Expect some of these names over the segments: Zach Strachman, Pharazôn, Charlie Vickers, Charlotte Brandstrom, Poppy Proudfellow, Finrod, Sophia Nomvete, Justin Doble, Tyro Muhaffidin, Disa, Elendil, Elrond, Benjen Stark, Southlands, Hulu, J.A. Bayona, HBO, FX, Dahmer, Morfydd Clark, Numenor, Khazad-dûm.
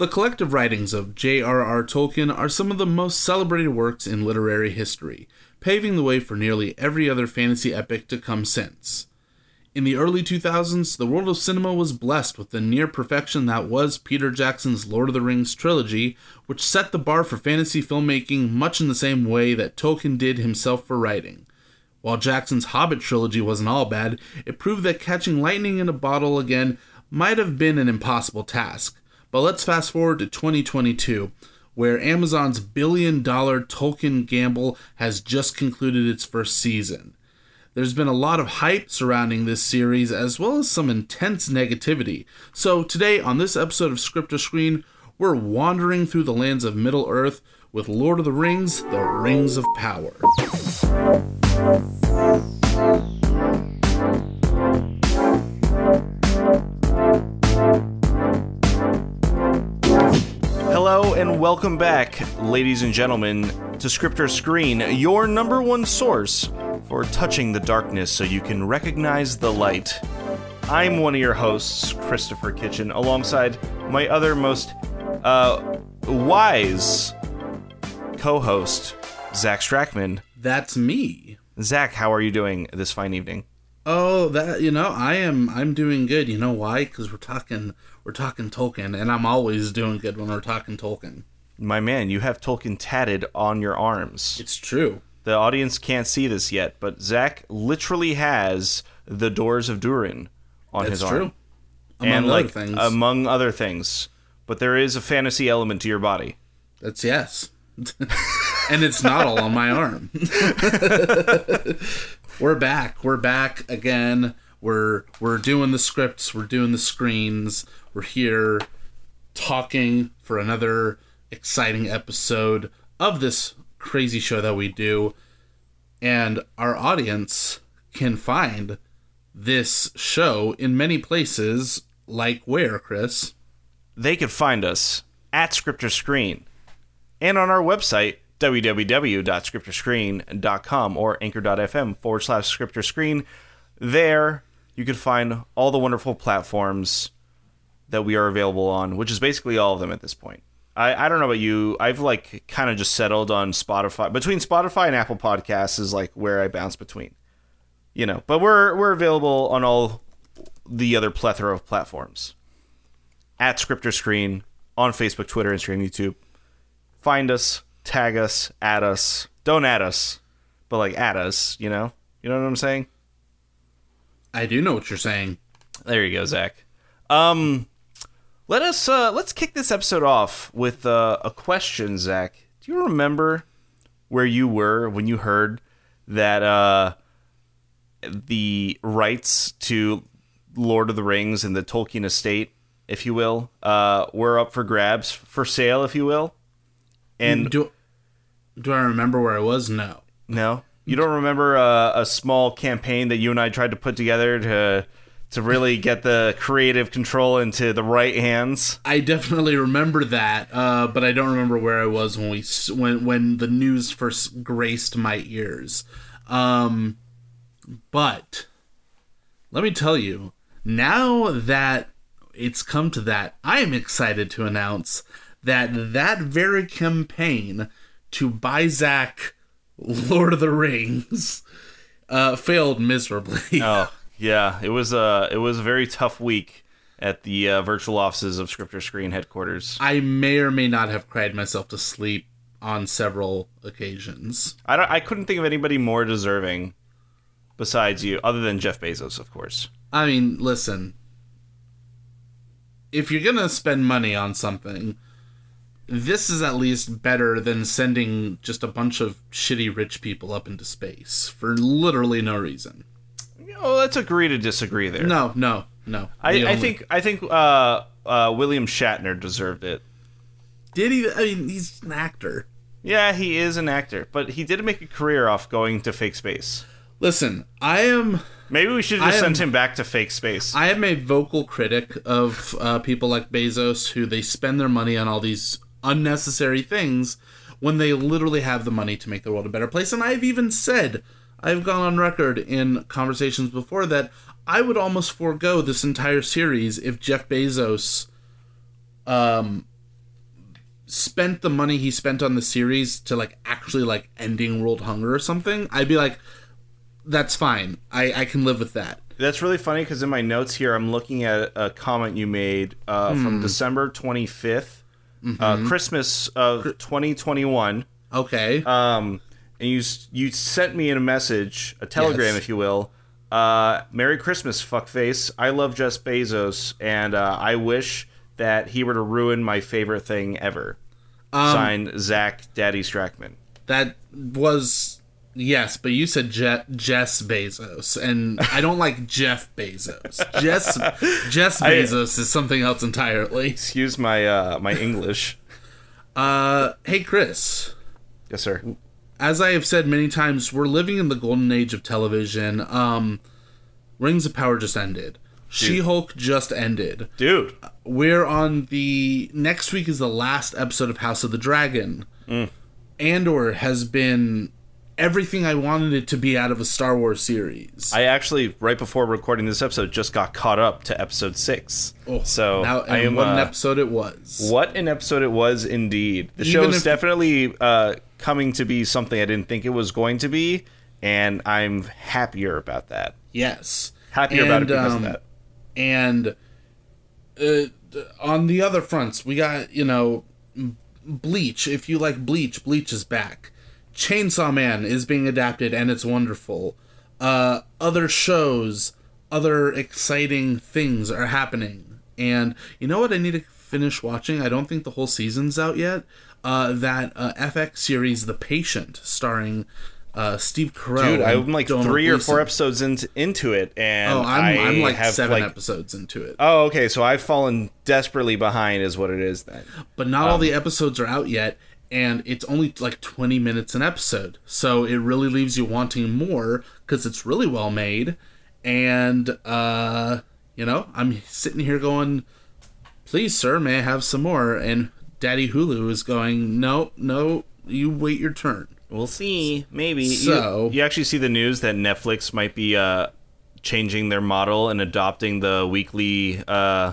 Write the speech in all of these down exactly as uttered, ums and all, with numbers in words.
The collective writings of J R R Tolkien are some of the most celebrated works in literary history, paving the way for nearly every other fantasy epic to come since. In the early two thousands, the world of cinema was blessed with the near perfection that was Peter Jackson's Lord of the Rings trilogy, which set the bar for fantasy filmmaking much in the same way that Tolkien did himself for writing. While Jackson's Hobbit trilogy wasn't all bad, it proved that catching lightning in a bottle again might have been an impossible task. But let's fast forward to twenty twenty-two, where Amazon's billion-dollar Tolkien gamble has just concluded its first season. There's been a lot of hype surrounding this series, as well as some intense negativity. So today, on this episode of ScriptorScreen, we're wandering through the lands of Middle-earth with Lord of the Rings, The Rings of Power. Hello and welcome back, ladies and gentlemen, to ScriptorScreen, your number one source for touching the darkness so you can recognize the light. I'm one of your hosts, Christopher Kitchen, alongside my other most uh, wise co-host, Zach Strachman. That's me. Zach, how are you doing this fine evening? Oh, that you know, I am. I'm doing good. You know why? Because we're talking, we're talking Tolkien, and I'm always doing good when we're talking Tolkien. My man, you have Tolkien tatted on your arms. It's true. The audience can't see this yet, but Zach literally has the Doors of Durin on That's his arm. True. Among and, like, other things. Among other things. But there is a fantasy element to your body. That's yes. And it's not all on my arm. We're back. We're back again. We're we're doing the scripts. We're doing the screens. We're here talking for another exciting episode of this crazy show that we do, and our audience can find this show in many places. Like where, Chris? They can find us at ScriptorScreen and on our website w w w dot scriptor screen dot com or anchor dot f m forward slash scriptor screen. There you can find all the wonderful platforms that we are available on, which is basically all of them at this point. I, I don't know about you. I've like kind of just settled on Spotify. Between Spotify and Apple Podcasts is like where I bounce between, you know. But we're we're available on all the other plethora of platforms. At ScriptorScreen on Facebook, Twitter, Instagram, YouTube. Find us, tag us, add us. Don't add us, but like add us. You know. You know what I'm saying? I do know what you're saying. There you go, Zach. Um. Let us uh, let's kick this episode off with uh, a question, Zach. Do you remember where you were when you heard that uh, the rights to Lord of the Rings and the Tolkien estate, if you will, uh, were up for grabs, for sale, if you will? And do do I remember where I was? No, no. You don't remember uh, a small campaign that you and I tried to put together to. To really get the creative control into the right hands. I definitely remember that, uh, but I don't remember where I was when we when when the news first graced my ears. Um, but let me tell you, now that it's come to that, I am excited to announce that that very campaign to buy Zach Lord of the Rings uh, failed miserably. Oh. Yeah, it was a it was a very tough week at the uh, virtual offices of ScriptorScreen headquarters. I may or may not have cried myself to sleep on several occasions. I don't, I couldn't think of anybody more deserving besides you, other than Jeff Bezos, of course. I mean, listen, if you're gonna spend money on something, this is at least better than sending just a bunch of shitty rich people up into space for literally no reason. Oh, let's agree to disagree there. No, no, no. I, only... I think I think uh, uh, William Shatner deserved it. Did he? I mean, he's an actor. Yeah, he is an actor, but he did make a career off going to fake space. Listen, I am. Maybe we should just am, send him back to fake space. I am a vocal critic of uh, people like Bezos, who they spend their money on all these unnecessary things when they literally have the money to make the world a better place. And I've even said. I've gone on record in conversations before that I would almost forego this entire series if Jeff Bezos um, spent the money he spent on the series to like actually like ending world hunger or something, I'd be like, that's fine. I, I can live with that. That's really funny because in my notes here, I'm looking at a comment you made uh, mm. from December twenty-fifth, mm-hmm. uh, Christmas of twenty twenty-one. Okay. Um, and you you sent me in a message, a telegram, yes. if you will. Uh, Merry Christmas, fuckface. I love Jeff Bezos, and uh, I wish that he were to ruin my favorite thing ever. Um, Signed, Zach Daddy Strachman. That was... Yes, but you said Je- Jess Bezos, and I don't like Jeff Bezos. Jess Jess Bezos I, is something else entirely. Excuse my uh, my English. Uh, hey, Chris. Yes, sir. As I have said many times, we're living in the golden age of television. Um, Rings of Power just ended. Dude. She-Hulk just ended. Dude. We're on the... Next week is the last episode of House of the Dragon. Mm. Andor has been... everything I wanted it to be out of a Star Wars series. I actually, right before recording this episode, just got caught up to episode six. Oh, so now, and I am, what an uh, episode it was. What an episode it was, indeed. The Even show is definitely uh, coming to be something I didn't think it was going to be, and I'm happier about that. Yes. Happier and, about it because um, of that. And uh, on the other fronts, we got, you know, Bleach. If you like Bleach, Bleach is back. Chainsaw Man is being adapted, and it's wonderful. Uh, other shows, other exciting things are happening. And you know what I need to finish watching? I don't think the whole season's out yet. Uh, that uh, F X series, The Patient, starring uh, Steve Carell. Dude, I'm like Donald three or Gleason. four episodes in, into it. and Oh, I'm, I I'm like seven like, episodes into it. Oh, okay, so I've fallen desperately behind is what it is then. But not um, all the episodes are out yet. And it's only like twenty minutes an episode. So it really leaves you wanting more because it's really well made. And, uh, you know, I'm sitting here going, please, sir, may I have some more? And Daddy Hulu is going, no, no, you wait your turn. We'll see. Maybe. So you, you actually see the news that Netflix might be uh, changing their model and adopting the weekly... Uh,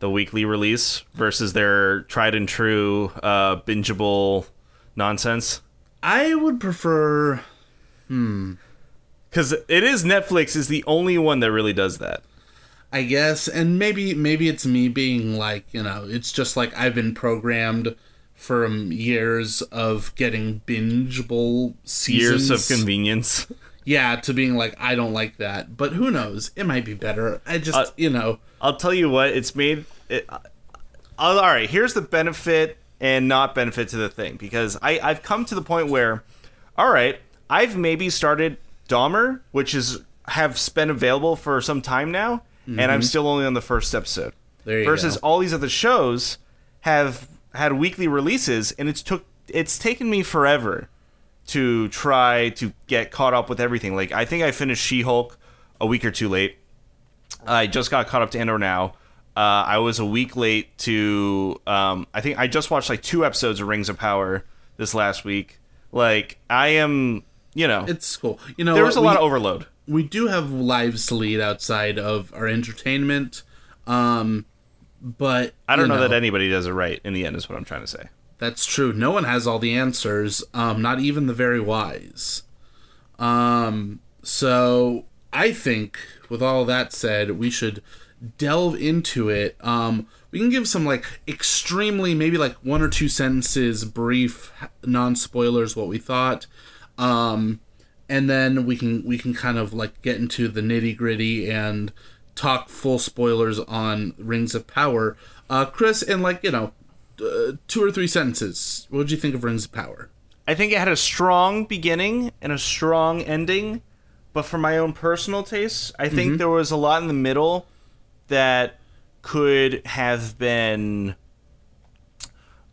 the weekly release versus their tried and true uh, bingeable nonsense. I would prefer... Hmm. Because it is Netflix is the only one that really does that. I guess. And maybe maybe it's me being like, you know, it's just like I've been programmed from years of getting bingeable seasons. Years of convenience. Yeah, to being like, I don't like that. But who knows? It might be better. I just, uh, you know... I'll tell you what, it's made... It, uh, all right, here's the benefit and not benefit to the thing. Because I, I've come to the point where, all right, I've maybe started Dahmer, which is have been available for some time now, mm-hmm. and I'm still only on the first episode. There you Versus go. all these other shows have had weekly releases, and it's took it's taken me forever to try to get caught up with everything. Like, I think I finished She-Hulk a week or two late. I just got caught up to Andor now. Uh, I was a week late to... Um, I think I just watched like two episodes of Rings of Power this last week. Like, I am... You know... It's cool. You know, there was a we, lot of overload. We do have lives to lead outside of our entertainment. Um, but... I don't know, know that anybody does it right in the end is what I'm trying to say. That's true. No one has all the answers. Um, not even the very wise. Um, so... I think, with all that said, we should delve into it. Um, we can give some, like, extremely, maybe, like, one or two sentences, brief, non-spoilers, what we thought. Um, and then we can we can kind of, like, get into the nitty-gritty and talk full spoilers on Rings of Power. Uh, Chris, in, like, you know, uh, two or three sentences, what did you think of Rings of Power? I think it had a strong beginning and a strong ending. But for my own personal tastes, I think mm-hmm. there was a lot in the middle that could have been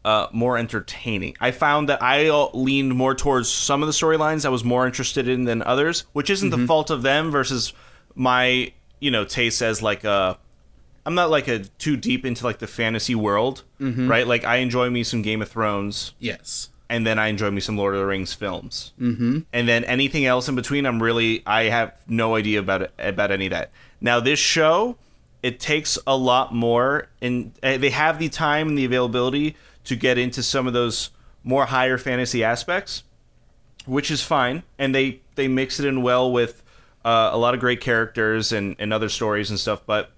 uh, more entertaining. I found that I leaned more towards some of the storylines I was more interested in than others, which isn't mm-hmm. the fault of them versus my, you know, taste as like a... I'm not like a too deep into like the fantasy world, mm-hmm. right? Like I enjoy me some Game of Thrones. Yes. And then I enjoy me some Lord of the Rings films. Mm-hmm. And then anything else in between, I'm really, I have no idea about it, about any of that. Now, this show it takes a lot more, and they have the time and the availability to get into some of those more higher fantasy aspects, which is fine. And they, they mix it in well with uh, a lot of great characters and, and other stories and stuff. But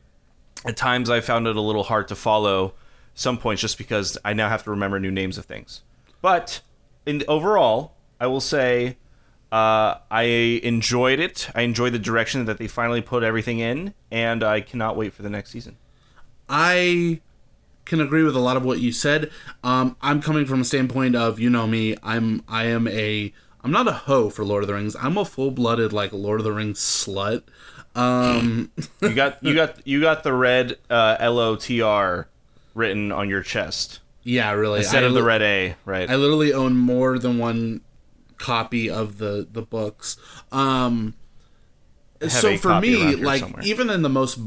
at times I found it a little hard to follow some points just because I now have to remember new names of things. But in overall, I will say uh, I enjoyed it. I enjoyed the direction that they finally put everything in, and I cannot wait for the next season. I can agree with a lot of what you said. Um, I'm coming from a standpoint of, you know me, I'm I am a I'm not a hoe for Lord of the Rings. I'm a full-blooded like Lord of the Rings slut. Um, you got you got you got the red uh, L O T R written on your chest. Yeah, really. Instead I of li- the red A, right? I literally own more than one copy of the the books. Um, so for me, like somewhere. Even in the most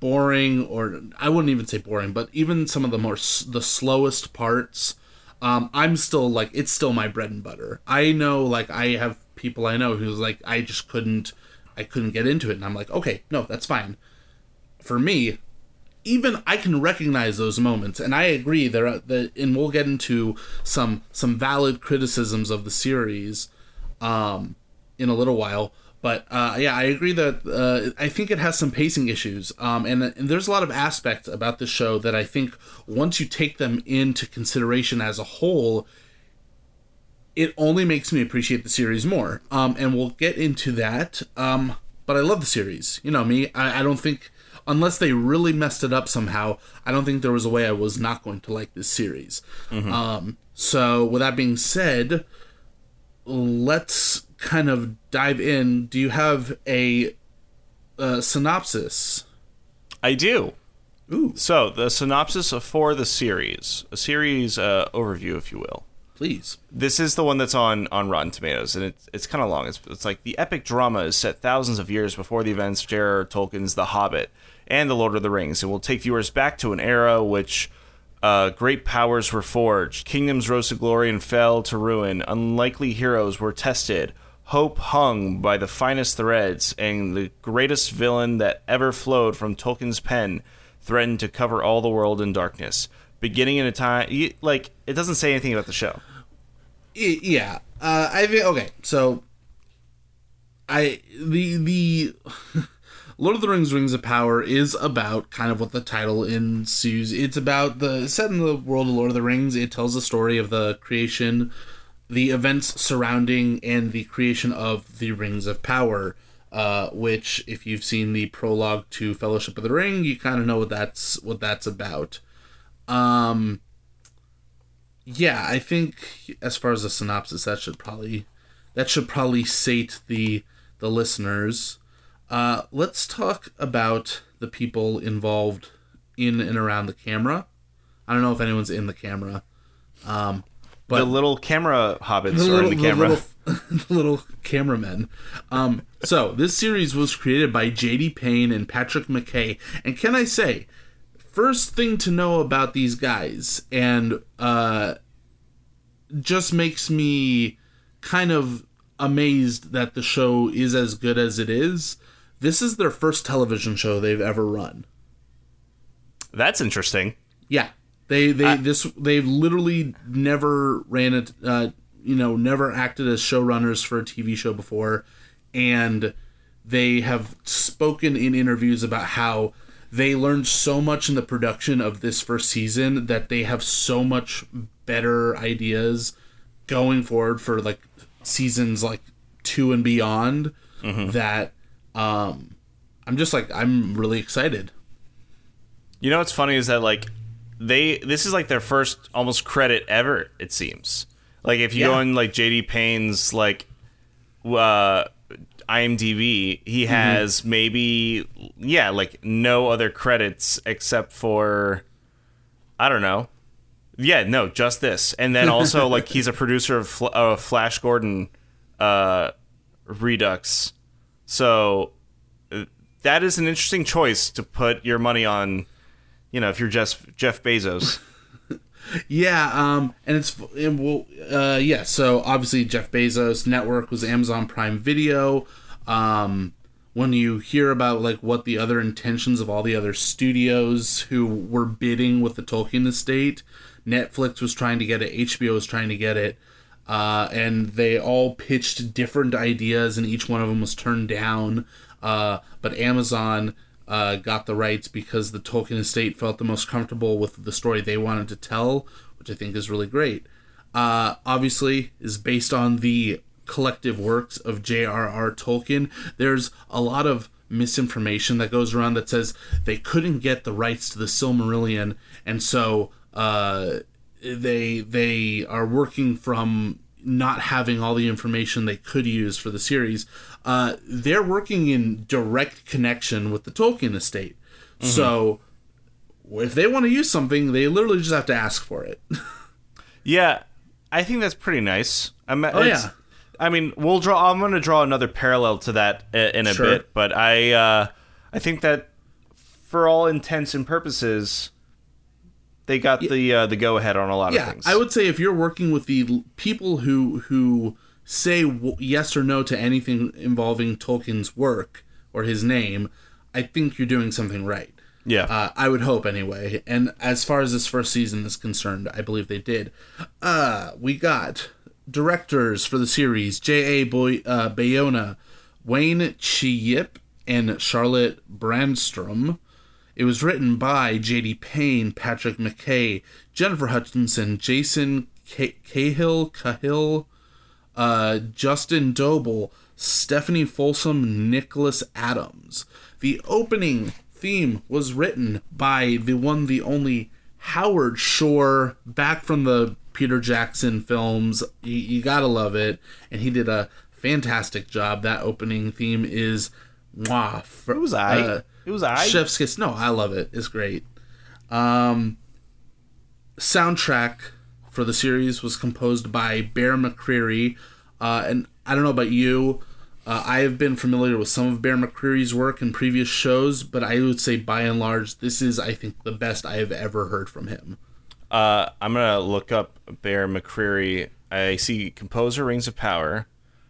boring, or I wouldn't even say boring, but even some of the more the slowest parts, um, I'm still like it's still my bread and butter. I know, like I have people I know who's like I just couldn't, I couldn't get into it, and I'm like, okay, no, that's fine. For me, even I can recognize those moments, and I agree there. The, and we'll get into some some valid criticisms of the series um, in a little while. But uh, yeah, I agree that uh, I think it has some pacing issues, um, and, and there's a lot of aspects about the show that I think once you take them into consideration as a whole, it only makes me appreciate the series more. Um, and we'll get into that. Um, but I love the series. You know me. I, I don't think. Unless they really messed it up somehow, I don't think there was a way I was not going to like this series. Mm-hmm. Um, so, with that being said, let's kind of dive in. Do you have a, a synopsis? I do. Ooh. So, the synopsis for the series. A series uh, overview, if you will. Please. This is the one that's on, on Rotten Tomatoes, and it's it's kind of long. It's, it's like, the epic drama is set thousands of years before the events of J R R. Tolkien's The Hobbit and The Lord of the Rings, and will take viewers back to an era which uh, great powers were forged, kingdoms rose to glory and fell to ruin, unlikely heroes were tested, hope hung by the finest threads, and the greatest villain that ever flowed from Tolkien's pen threatened to cover all the world in darkness. Beginning in a time, like, it doesn't say anything about the show. Yeah. Uh, I think, okay, so, I, the, the, Lord of the Rings, Rings of Power is about kind of what the title ensues. It's about the, set in the world of Lord of the Rings, it tells the story of the creation, the events surrounding, and the creation of the Rings of Power, uh, which, if you've seen the prologue to Fellowship of the Ring, you kind of know what that's, what that's about. Um, yeah, I think as far as the synopsis, that should probably, that should probably sate the, the listeners. Uh, let's talk about the people involved in and around the camera. I don't know if anyone's in the camera. Um, but the little camera hobbits the little, are in the, the camera. Little, the little cameramen. Um, so this series was created by J D. Payne and Patrick McKay. And can I say, first thing to know about these guys, and uh, just makes me kind of amazed that the show is as good as it is. This is their first television show they've ever run. That's interesting. Yeah, they they I... this they've literally never ran it. Uh, you know, never acted as showrunners for a T V show before, and they have spoken in interviews about how they learned so much in the production of this first season that they have so much better ideas going forward for like seasons like two and beyond. Mm-hmm. That um, I'm just like, I'm really excited. You know, what's funny is that like they, this is like their first almost credit ever. It seems like if you yeah. go in like J D. Payne's like, uh, IMDb, he has mm-hmm. maybe yeah like no other credits except for I don't know yeah no just this, and then also like he's a producer of Fl- uh, Flash Gordon uh Redux, so uh, that is an interesting choice to put your money on, you know, if you're Jeff Jeff Bezos. Yeah, um, and it's it will, uh, yeah. So obviously, Jeff Bezos' network was Amazon Prime Video. Um, when you hear about like what the other intentions of all the other studios who were bidding with the Tolkien estate, Netflix was trying to get it, H B O was trying to get it, uh, and they all pitched different ideas, and each one of them was turned down. Uh, but Amazon uh, got the rights because the Tolkien estate felt the most comfortable with the story they wanted to tell, which I think is really great. Uh, obviously, is based on the collective works of J R R. Tolkien. There's a lot of misinformation that goes around that says they couldn't get the rights to the Silmarillion, and so uh, they they are working from not having all the information they could use for the series. Uh, they're working in direct connection with the Tolkien estate. Mm-hmm. So if they want to use something, they literally just have to ask for it. Yeah, I think that's pretty nice. I'm, oh, yeah. I mean, we'll draw. I'm going to draw another parallel to that in a sure. bit, but I, uh, I think that for all intents and purposes, they got yeah. the uh, the go ahead on a lot yeah, of things. I would say if you're working with the people who who say w- yes or no to anything involving Tolkien's work or his name, I think you're doing something right. Yeah, uh, I would hope anyway. And as far as this first season is concerned, I believe they did. Uh, we got directors for the series: J A. Boy, uh, Bayona, Wayne Chiyip, and Charlotte Brandstrom. It was written by J D. Payne, Patrick McKay, Jennifer Hutchinson, Jason C- Cahill, Cahill, uh, Justin Doble, Stephanie Folsom, Nicholas Adams. The opening theme was written by the one, the only Howard Shore, back from the Peter Jackson films. You, you gotta love it, and he did a fantastic job. That opening theme is wow. It was I. Uh, it was I. Chef's kiss. No, I love it. It's great. Um, soundtrack for the series was composed by Bear McCreary, uh, and I don't know about you. Uh, I have been familiar with some of Bear McCreary's work in previous shows, but I would say by and large, this is, I think, the best I have ever heard from him. Uh, I'm going to look up Bear McCreary. I see composer, Rings of Power.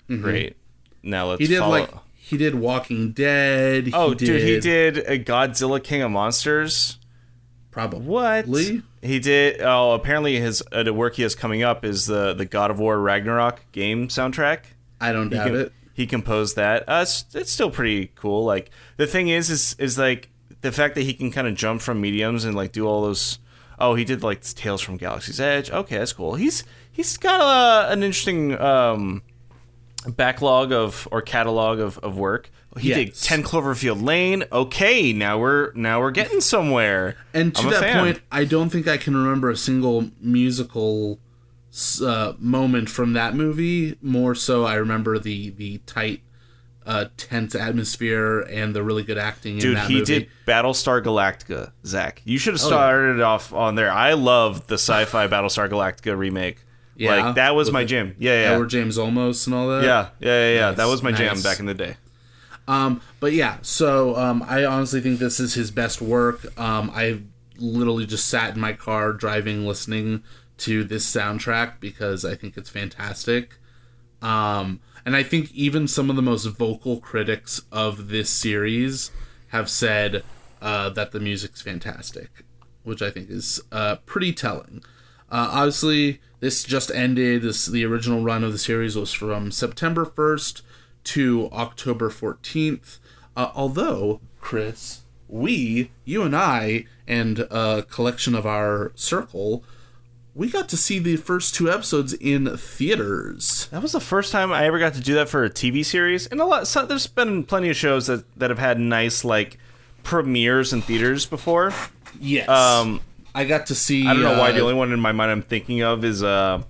Mm-hmm. Great. Now let's he did, follow. Like, he did Walking Dead. Oh, he did... dude, he did a Godzilla King of Monsters. Probably. What? He did... Oh, apparently his uh, the work he has coming up is the, the God of War Ragnarok game soundtrack. I don't doubt can, it. He composed that. Uh, it's, it's still pretty cool. Like the thing is, is is like the fact that he can kind of jump from mediums and like do all those. Oh, he did like Tales from Galaxy's Edge. Okay, that's cool. He's he's got a, an interesting um, backlog of or catalog of, of work. He yes. did ten Cloverfield Lane. Okay, now we're now we're getting somewhere. And to I'm that a fan. point, I don't think I can remember a single musical Uh, moment from that movie. More so, I remember the the tight, uh, tense atmosphere and the really good acting. Dude, in that he movie. did Battlestar Galactica. Zach, you should have started oh, yeah. off on there. I love the sci-fi Battlestar Galactica remake. Yeah, like that was my the, jam. Yeah, yeah, yeah. Or James Olmos and all that. Yeah, yeah, yeah. yeah. Nice, that was my nice. jam back in the day. Um, but yeah, so um, I honestly think this is his best work. Um, I literally just sat in my car driving, listening to this soundtrack because I think it's fantastic. Um, and I think even some of the most vocal critics of this series have said uh, that the music's fantastic, which I think is uh, pretty telling. Uh, obviously, this just ended. This, the original run of the series was from September first to October fourteenth. Uh, although, Chris, we, you and I, and a collection of our circle... we got to see the first two episodes in theaters. That was the first time I ever got to do that for a T V series. And a lot, so there's been plenty of shows that, that have had nice like premieres in theaters before. Yes, um, I got to see. I don't know why uh, the only one in my mind I'm thinking of is uh,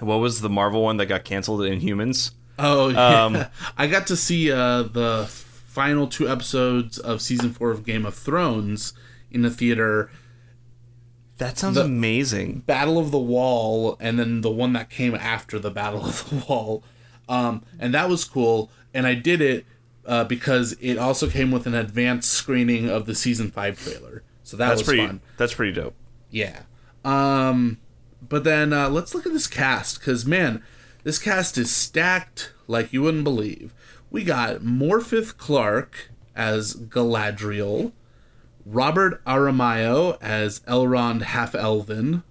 what was the Marvel one that got canceled, Inhumans? Oh, yeah. Um, I got to see uh, the final two episodes of season four of Game of Thrones in the theater. That sounds the amazing. Battle of the Wall, and then the one that came after the Battle of the Wall. Um, and that was cool, and I did it uh, because it also came with an advanced screening of the Season five trailer. So that that's was pretty, fun. That's pretty dope. Yeah. Um, but then uh, let's look at this cast, because, man, this cast is stacked like you wouldn't believe. we got Morfydd Clark as Galadriel, Robert Aramayo as Elrond Half-Elven.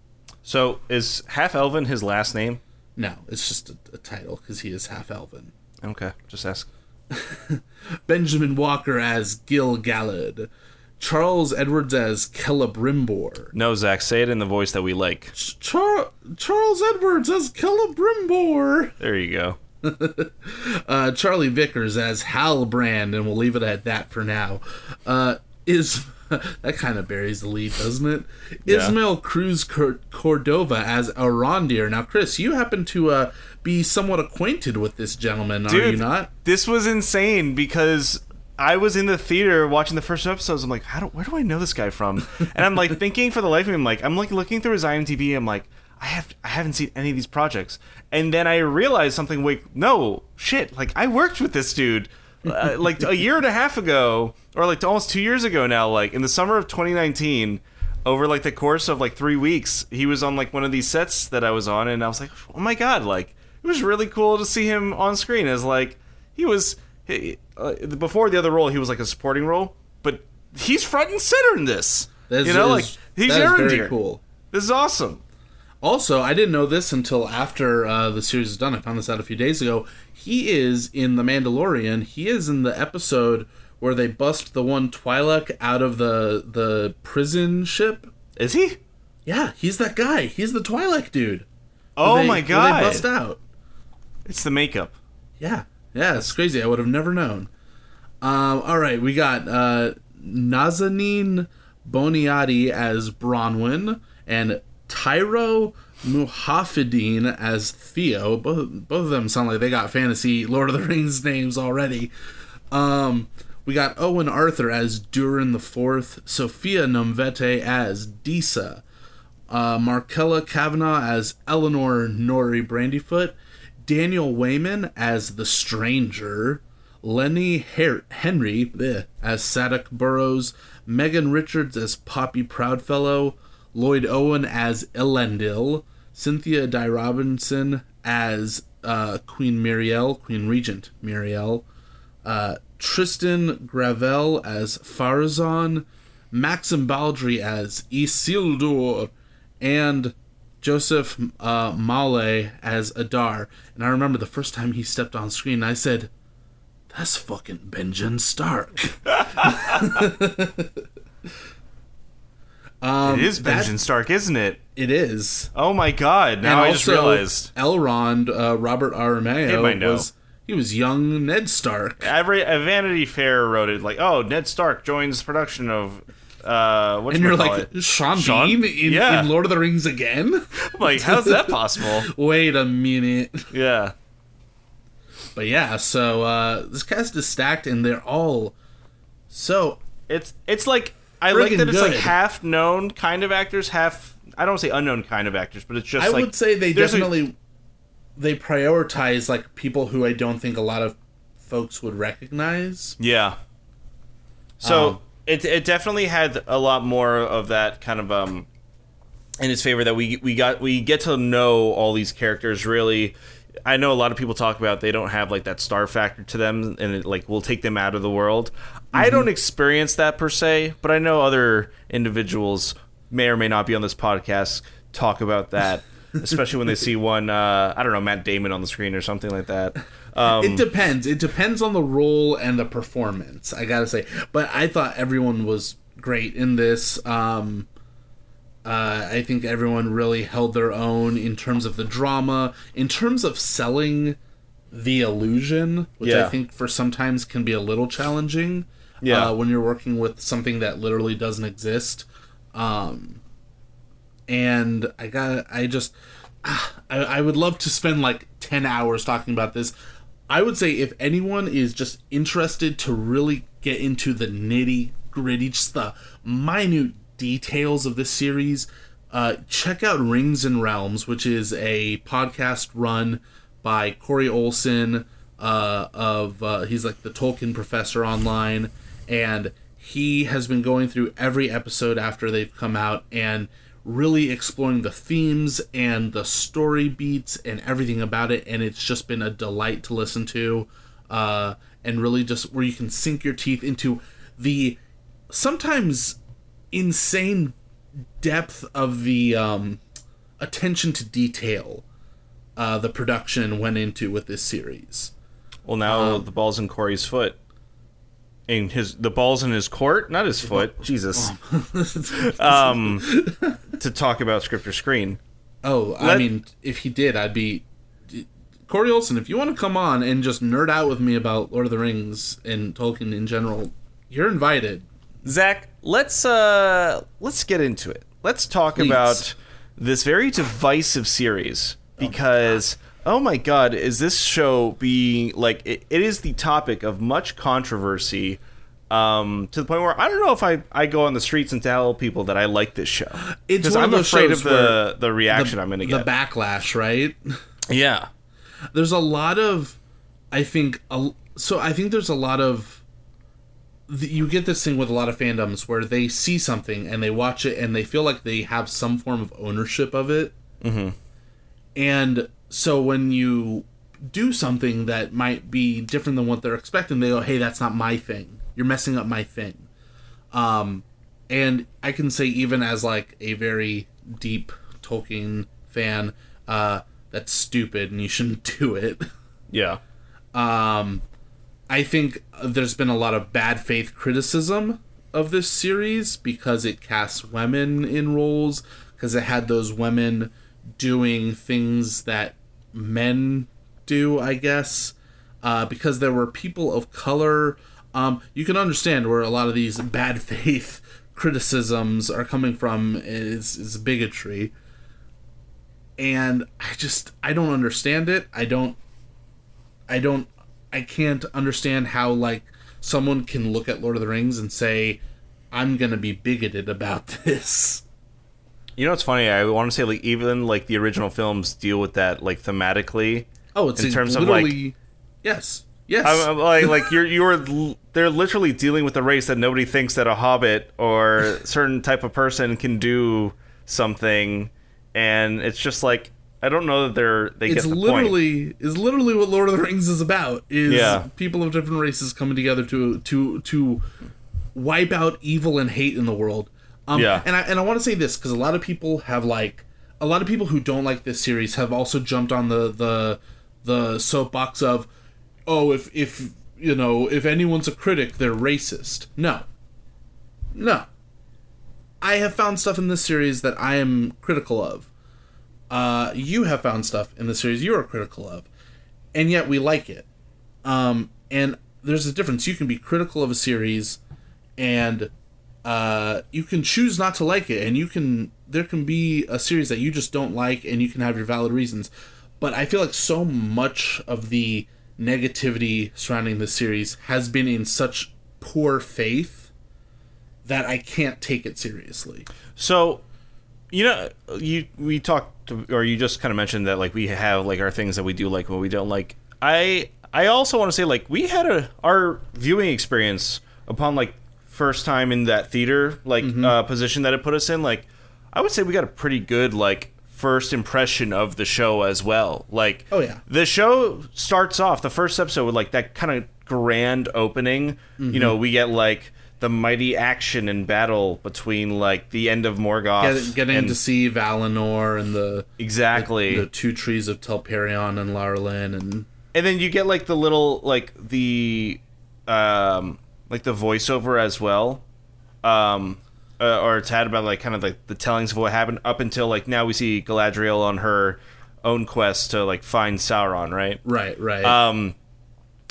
So is Half-Elven his last name? No, it's just a, a title because he is Half-Elven. Okay, just ask. Benjamin Walker as Gil-Galad. Charles Edwards as Celebrimbor. No, Zach, say it in the voice that we like. Ch- Char- Charles Edwards as Celebrimbor. There you go. uh, Charlie Vickers as Halbrand, and we'll leave it at that for now. Uh, is that kind of buries the lead, doesn't it? Yeah. Ismael Cruz Cor- Cordova as Arondir. Now, Chris, you happen to uh, be somewhat acquainted with this gentleman, Dude, are you not? This was insane because I was in the theater watching the first episodes. I'm like, how do, where do I know this guy from? And I'm like thinking for the life of me, I'm like, I'm like looking through his IMDb. I'm like, I have I haven't seen any of these projects. And then I realized something. Wait, no shit. Like I worked with this dude uh, like a year and a half ago, or like almost two years ago now. Like in the summer of twenty nineteen, over like the course of like three weeks, he was on like one of these sets that I was on, and I was like, oh my god, like it was really cool to see him on screen. As like he was. He, uh, before the other role, he was like a supporting role, but he's front and center in this. That you know, is, like he's Arondir. Very cool. This is awesome. Also, I didn't know this until after uh, the series is done. I found this out a few days ago. He is in The Mandalorian. He is in the episode where they bust the one Twi'lek out of the the prison ship. Is he? Yeah, he's that guy. He's the Twi'lek dude. Oh they, my god! They bust out. It's the makeup. Yeah. Yeah, it's crazy. I would have never known. Um, all right, we got uh, Nazanin Boniadi as Bronwyn and Tyro Muhaffidin as Theo. Both, both of them sound like they got fantasy Lord of the Rings names already. Um, we got Owen Arthur as Durin the Fourth, Sophia Nomvete as Disa, uh, Markella Kavanaugh as Eleanor Nori Brandyfoot, Daniel Wayman as The Stranger, Lenny Her- Henry bleh, as Sadoc Burroughs, Megan Richards as Poppy Proudfellow, Lloyd Owen as Elendil, Cynthia Di Robinson as uh, Queen Muriel, Queen Regent Muriel, uh, Tristan Gravel as Pharazôn, Maxim Baldry as Isildur, and Joseph uh, Male as Adar. And I remember the first time he stepped on screen, I said, that's fucking Benjen Stark. um, it is Benjen Stark, isn't it? It is. Oh my god, now and I also, just realized. Elrond, uh, Robert Aramayo, was, he was young Ned Stark. Every, a Vanity Fair wrote it like, oh, Ned Stark joins production of... Uh, and you're like, Sean, Sean Bean in, yeah. in Lord of the Rings again? I'm like, how's that possible? Wait a minute. Yeah. But yeah, so uh, this cast is stacked, and they're all so... It's it's like, I like that it's good. Like half known kind of actors, half... I don't say unknown kind of actors, but it's just I like... I would say they definitely... A, they prioritize, like, people who I don't think a lot of folks would recognize. Yeah. So... Um, It it definitely had a lot more of that kind of um, in its favor that we we got we get to know all these characters really. I know a lot of people talk about they don't have like that star factor to them, and it like will take them out of the world. Mm-hmm. I don't experience that per se, but I know other individuals may or may not be on this podcast talk about that, especially when they see one uh, I don't know Matt Damon on the screen or something like that. Um, it depends. It depends on the role and the performance, I gotta say. But I thought everyone was great in this. Um, uh, I think everyone really held their own in terms of the drama, in terms of selling the illusion, which yeah. I think for sometimes can be a little challenging yeah. uh, when you're working with something that literally doesn't exist. Um, and I got, I just, ah, I, I would love to spend like ten hours talking about this. I would say if anyone is just interested to really get into the nitty-gritty, just the minute details of this series, uh, check out Rings and Realms, which is a podcast run by Corey Olson. Uh, of uh, he's like the Tolkien professor online, and he has been going through every episode after they've come out and really exploring the themes and the story beats and everything about it, and it's just been a delight to listen to. uh, and really just where you can sink your teeth into the sometimes insane depth of the um, attention to detail uh, the production went into with this series. Well, now um, the ball's in Corey's foot. In his, the ball's in his court, not his foot. Jesus. um, to talk about ScriptorScreen. Oh, I Let, mean, if he did, I'd be... Corey Olson, if you want to come on and just nerd out with me about Lord of the Rings and Tolkien in general, you're invited. Zach, let's uh, let's get into it. Let's talk Please. about this very divisive series because, oh my, oh my God, is this show being, like, it, it is the topic of much controversy um, to the point where I don't know if I, I go on the streets and tell people that I like this show. Because I'm afraid of the, the reaction the, I'm going to get. The backlash, right? Yeah. There's a lot of, I think, a, so I think there's a lot of, you get this thing with a lot of fandoms where they see something and they watch it and they feel like they have some form of ownership of it. Mm-hmm. And so when you do something that might be different than what they're expecting, they go, hey, that's not my thing. You're messing up my thing. Um, and I can say even as like a very deep Tolkien fan, uh, that's stupid and you shouldn't do it. Yeah. Um, I think there's been a lot of bad faith criticism of this series because it casts women in roles, because it had those women doing things that men do, I guess, uh, because there were people of color. Um, you can understand where a lot of these bad faith criticisms are coming from is, is bigotry. And I just, I don't understand it. I don't, I don't, I can't understand how, like, someone can look at Lord of the Rings and say, I'm going to be bigoted about this. You know, it's funny. I want to say, like, even, like, the original films deal with that, like, thematically. Oh, it's in terms of, like... Yes, yes. I, like, like you're, you're, they're literally dealing with a race that nobody thinks that a hobbit or a certain type of person can do something... And it's just like, I don't know that they're, they it's get the literally, point. It's literally what Lord of the Rings is about, is yeah. people of different races coming together to to to wipe out evil and hate in the world. Um, yeah. And I and I want to say this, because a lot of people have, like, a lot of people who don't like this series have also jumped on the, the, the soapbox of, oh, if, if, you know, if anyone's a critic, they're racist. No. No. I have found stuff in this series that I am critical of. Uh, you have found stuff in this series you are critical of. And yet we like it. Um, and there's a difference. You can be critical of a series and uh, you can choose not to like it. And you can, there can be a series that you just don't like and you can have your valid reasons. But I feel like so much of the negativity surrounding this series has been in such poor faith that I can't take it seriously. So, you know, you we talked, or you just kind of mentioned that, like, we have, like, our things that we do like, what we don't like. I I also want to say, like, we had a our viewing experience upon, like, first time in that theater, like, mm-hmm. uh, position that it put us in. Like, I would say we got a pretty good, like, first impression of the show as well. Like, oh yeah, the show starts off the first episode with, like, that kind of grand opening. Mm-hmm. You know, we get, like, the mighty action and battle between, like, the end of Morgoth, Get, getting and, to see Valinor and the exactly the, the two trees of Telperion and Lharlin, and and then you get, like, the little, like, the um like the voiceover as well, um uh, or it's had about, like, kind of like the tellings of what happened up until, like, now we see Galadriel on her own quest to, like, find Sauron, right? Right, right. Um,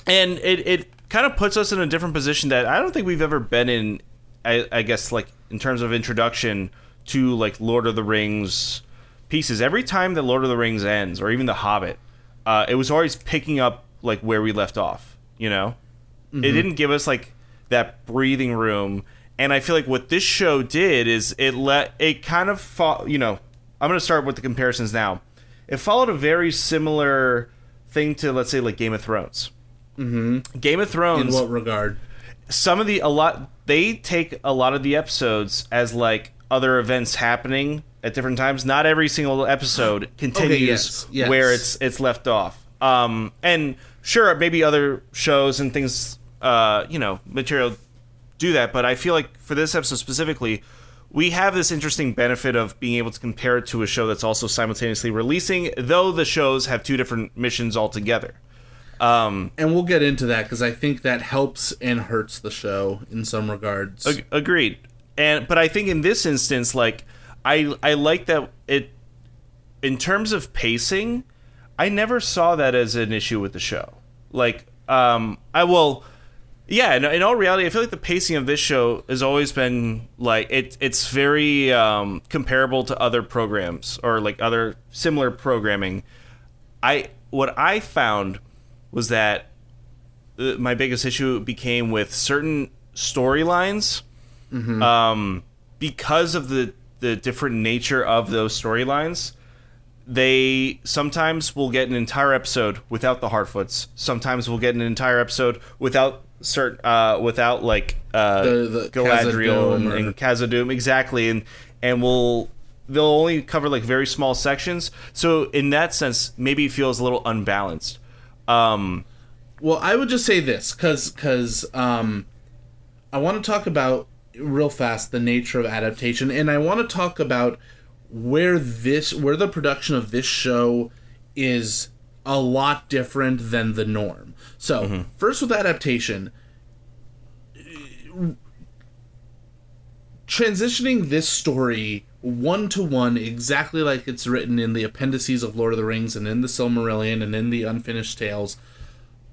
and it it. kind of puts us in a different position that I don't think we've ever been in, I, I guess, like, in terms of introduction to, like, Lord of the Rings pieces. Every time that Lord of the Rings ends, or even The Hobbit, uh, it was always picking up, like, where we left off, you know? Mm-hmm. It didn't give us, like, that breathing room. And I feel like what this show did is it let, it kind of, fo- you know, I'm going to start with the comparisons now. It followed a very similar thing to, let's say, like, Game of Thrones. Mm-hmm. Game of Thrones. In what regard? Some of the a lot they take a lot of the episodes as, like, other events happening at different times. Not every single episode continues okay, yes, yes. where it's it's left off. Um, and sure, maybe other shows and things, uh, you know, material do that. But I feel like for this episode specifically, we have this interesting benefit of being able to compare it to a show that's also simultaneously releasing, though the shows have two different missions altogether. Um, and we'll get into that because I think that helps and hurts the show in some regards. Ag- agreed. And but I think in this instance, like I I like that it in terms of pacing, I never saw that as an issue with the show. Like um, I will. Yeah, in, in all reality, I feel like the pacing of this show has always been, like, it. it's very um, comparable to other programs or, like, other similar programming. I What I found was that my biggest issue became with certain storylines. Mm-hmm. Um, because of the, the different nature of those storylines, they sometimes will get an entire episode without the Harfoots. Sometimes we'll get an entire episode without... Cert, uh, without like uh, the, the Galadriel and, and Khazad-dûm, exactly, and and we'll they'll only cover like very small sections. So in that sense, maybe it feels a little unbalanced. Um, well, I would just say this because because um, I want to talk about real fast the nature of adaptation, and I want to talk about where this where the production of this show is a lot different than the norm. So, mm-hmm. first with adaptation, transitioning this story one-to-one exactly like it's written in the appendices of Lord of the Rings and in the Silmarillion and in the Unfinished Tales,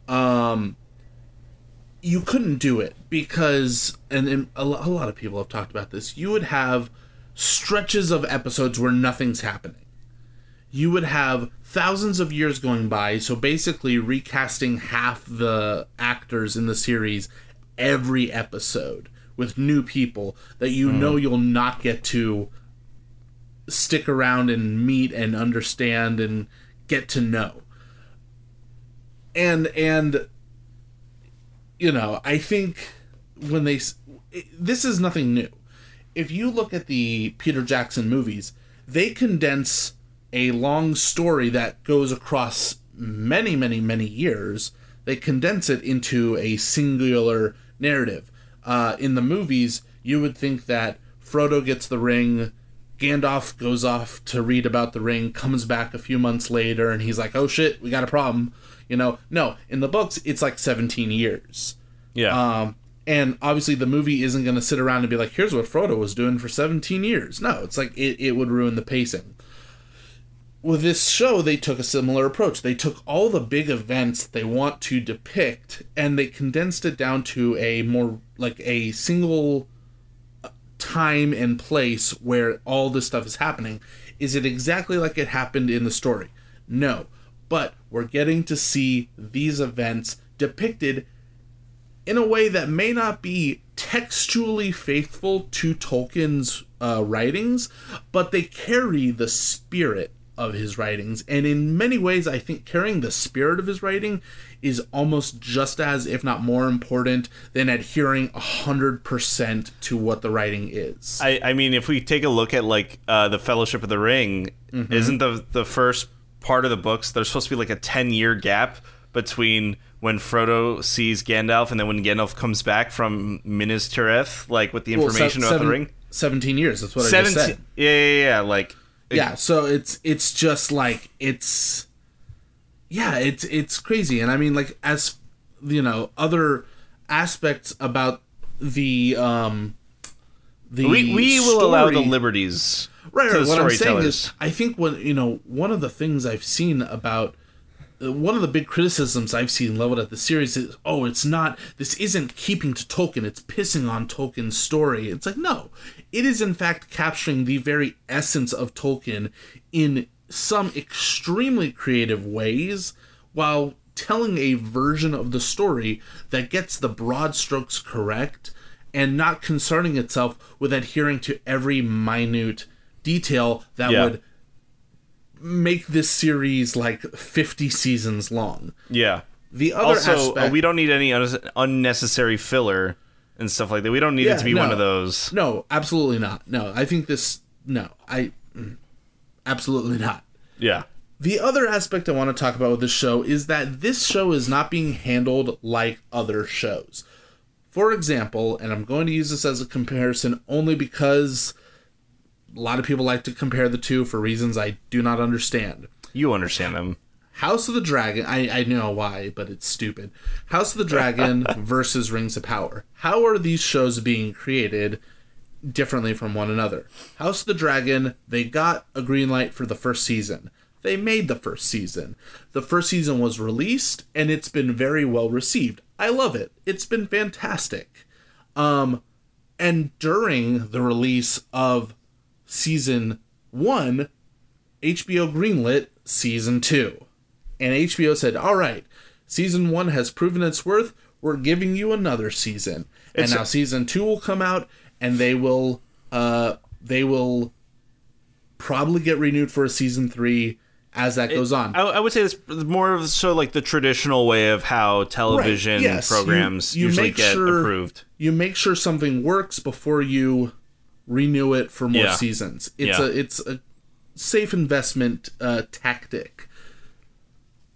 um, you couldn't do it because, and, and a lot of people have talked about this, you would have stretches of episodes where nothing's happening. You would have thousands of years going by, so basically recasting half the actors in the series every episode with new people that you mm. know you'll not get to stick around and meet and understand and get to know. And, and you know, I think when they... This is nothing new. If you look at the Peter Jackson movies, they condense... a long story that goes across many, many, many years, they condense it into a singular narrative. Uh, in the movies, you would think that Frodo gets the ring, Gandalf goes off to read about the ring, comes back a few months later, and he's like, oh shit, we got a problem. You know, no, in the books, it's like seventeen years. Yeah. Um, and obviously the movie isn't going to sit around and be like, here's what Frodo was doing for seventeen years. No, it's like it, it would ruin the pacing. With this show, they took a similar approach. They took all the big events they want to depict, and they condensed it down to a more, like, a single time and place where all this stuff is happening. Is it exactly like it happened in the story? No. But we're getting to see these events depicted in a way that may not be textually faithful to Tolkien's uh, writings, but they carry the spirit of his writings, and in many ways I think carrying the spirit of his writing is almost just as, if not more important than adhering a hundred percent to what the writing is. I, I mean, if we take a look at like uh, the Fellowship of the Ring, mm-hmm. isn't the the first part of the books there's supposed to be like a ten year gap between when Frodo sees Gandalf and then when Gandalf comes back from Minas Tirith, like with the information well, se- about seven, the ring? seventeen years, that's what seventeen, I just said. Yeah, yeah, yeah, like Yeah, so it's it's just like it's yeah, it's it's crazy. And I mean, like, as you know, other aspects about the um the We we story, will allow the liberties. Right, right. What I'm saying is I think when you know, one of the things I've seen about one of the big criticisms I've seen leveled at the series is, oh, it's not, this isn't keeping to Tolkien, it's pissing on Tolkien's story. It's like, no, it is in fact capturing the very essence of Tolkien in some extremely creative ways while telling a version of the story that gets the broad strokes correct and not concerning itself with adhering to every minute detail that yeah. would make this series like fifty seasons long. Yeah. The other also, aspect... uh, we don't need any un- unnecessary filler and stuff like that. We don't need yeah, it to be no, one of those. No, absolutely not. No, I think this... No, I... Absolutely not. Yeah. The other aspect I want to talk about with this show is that this show is not being handled like other shows. For example, and I'm going to use this as a comparison only because a lot of people like to compare the two for reasons I do not understand. You understand them. House of the Dragon, I, I know why, but it's stupid. House of the Dragon versus Rings of Power. How are these shows being created differently from one another? House of the Dragon, they got a green light for the first season. They made the first season. The first season was released, and it's been very well received. I love it. It's been fantastic. Um, and during the release of season one, H B O greenlit season two. And H B O said, all right, season one has proven its worth. We're giving you another season. It's and now a- season two will come out, and they will, uh, they will probably get renewed for a season three as that goes on. I, I would say it's more of so like the traditional way of how television right. yes. programs you, you usually get sure, approved. You make sure something works before you renew it for more yeah. seasons. It's yeah. a it's a safe investment uh, tactic.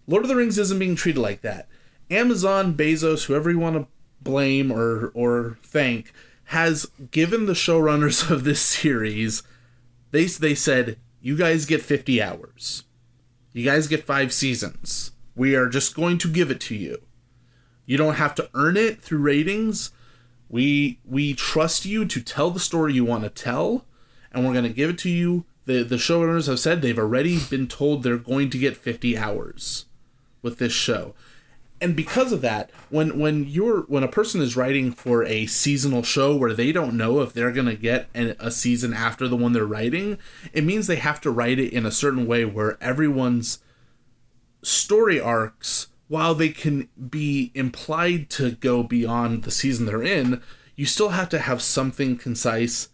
Lord of the Rings isn't being treated like that. Amazon, Bezos, whoever you want to blame or or thank, has given the showrunners of this series. They they said, you guys get fifty hours. You guys get five seasons. We are just going to give it to you. You don't have to earn it through ratings. We we trust you to tell the story you want to tell, and we're going to give it to you. The, the showrunners have said they've already been told they're going to get fifty hours with this show. And because of that, when when you're when a person is writing for a seasonal show where they don't know if they're going to get an, a season after the one they're writing, it means they have to write it in a certain way where everyone's story arcs, while they can be implied to go beyond the season they're in, you still have to have something concise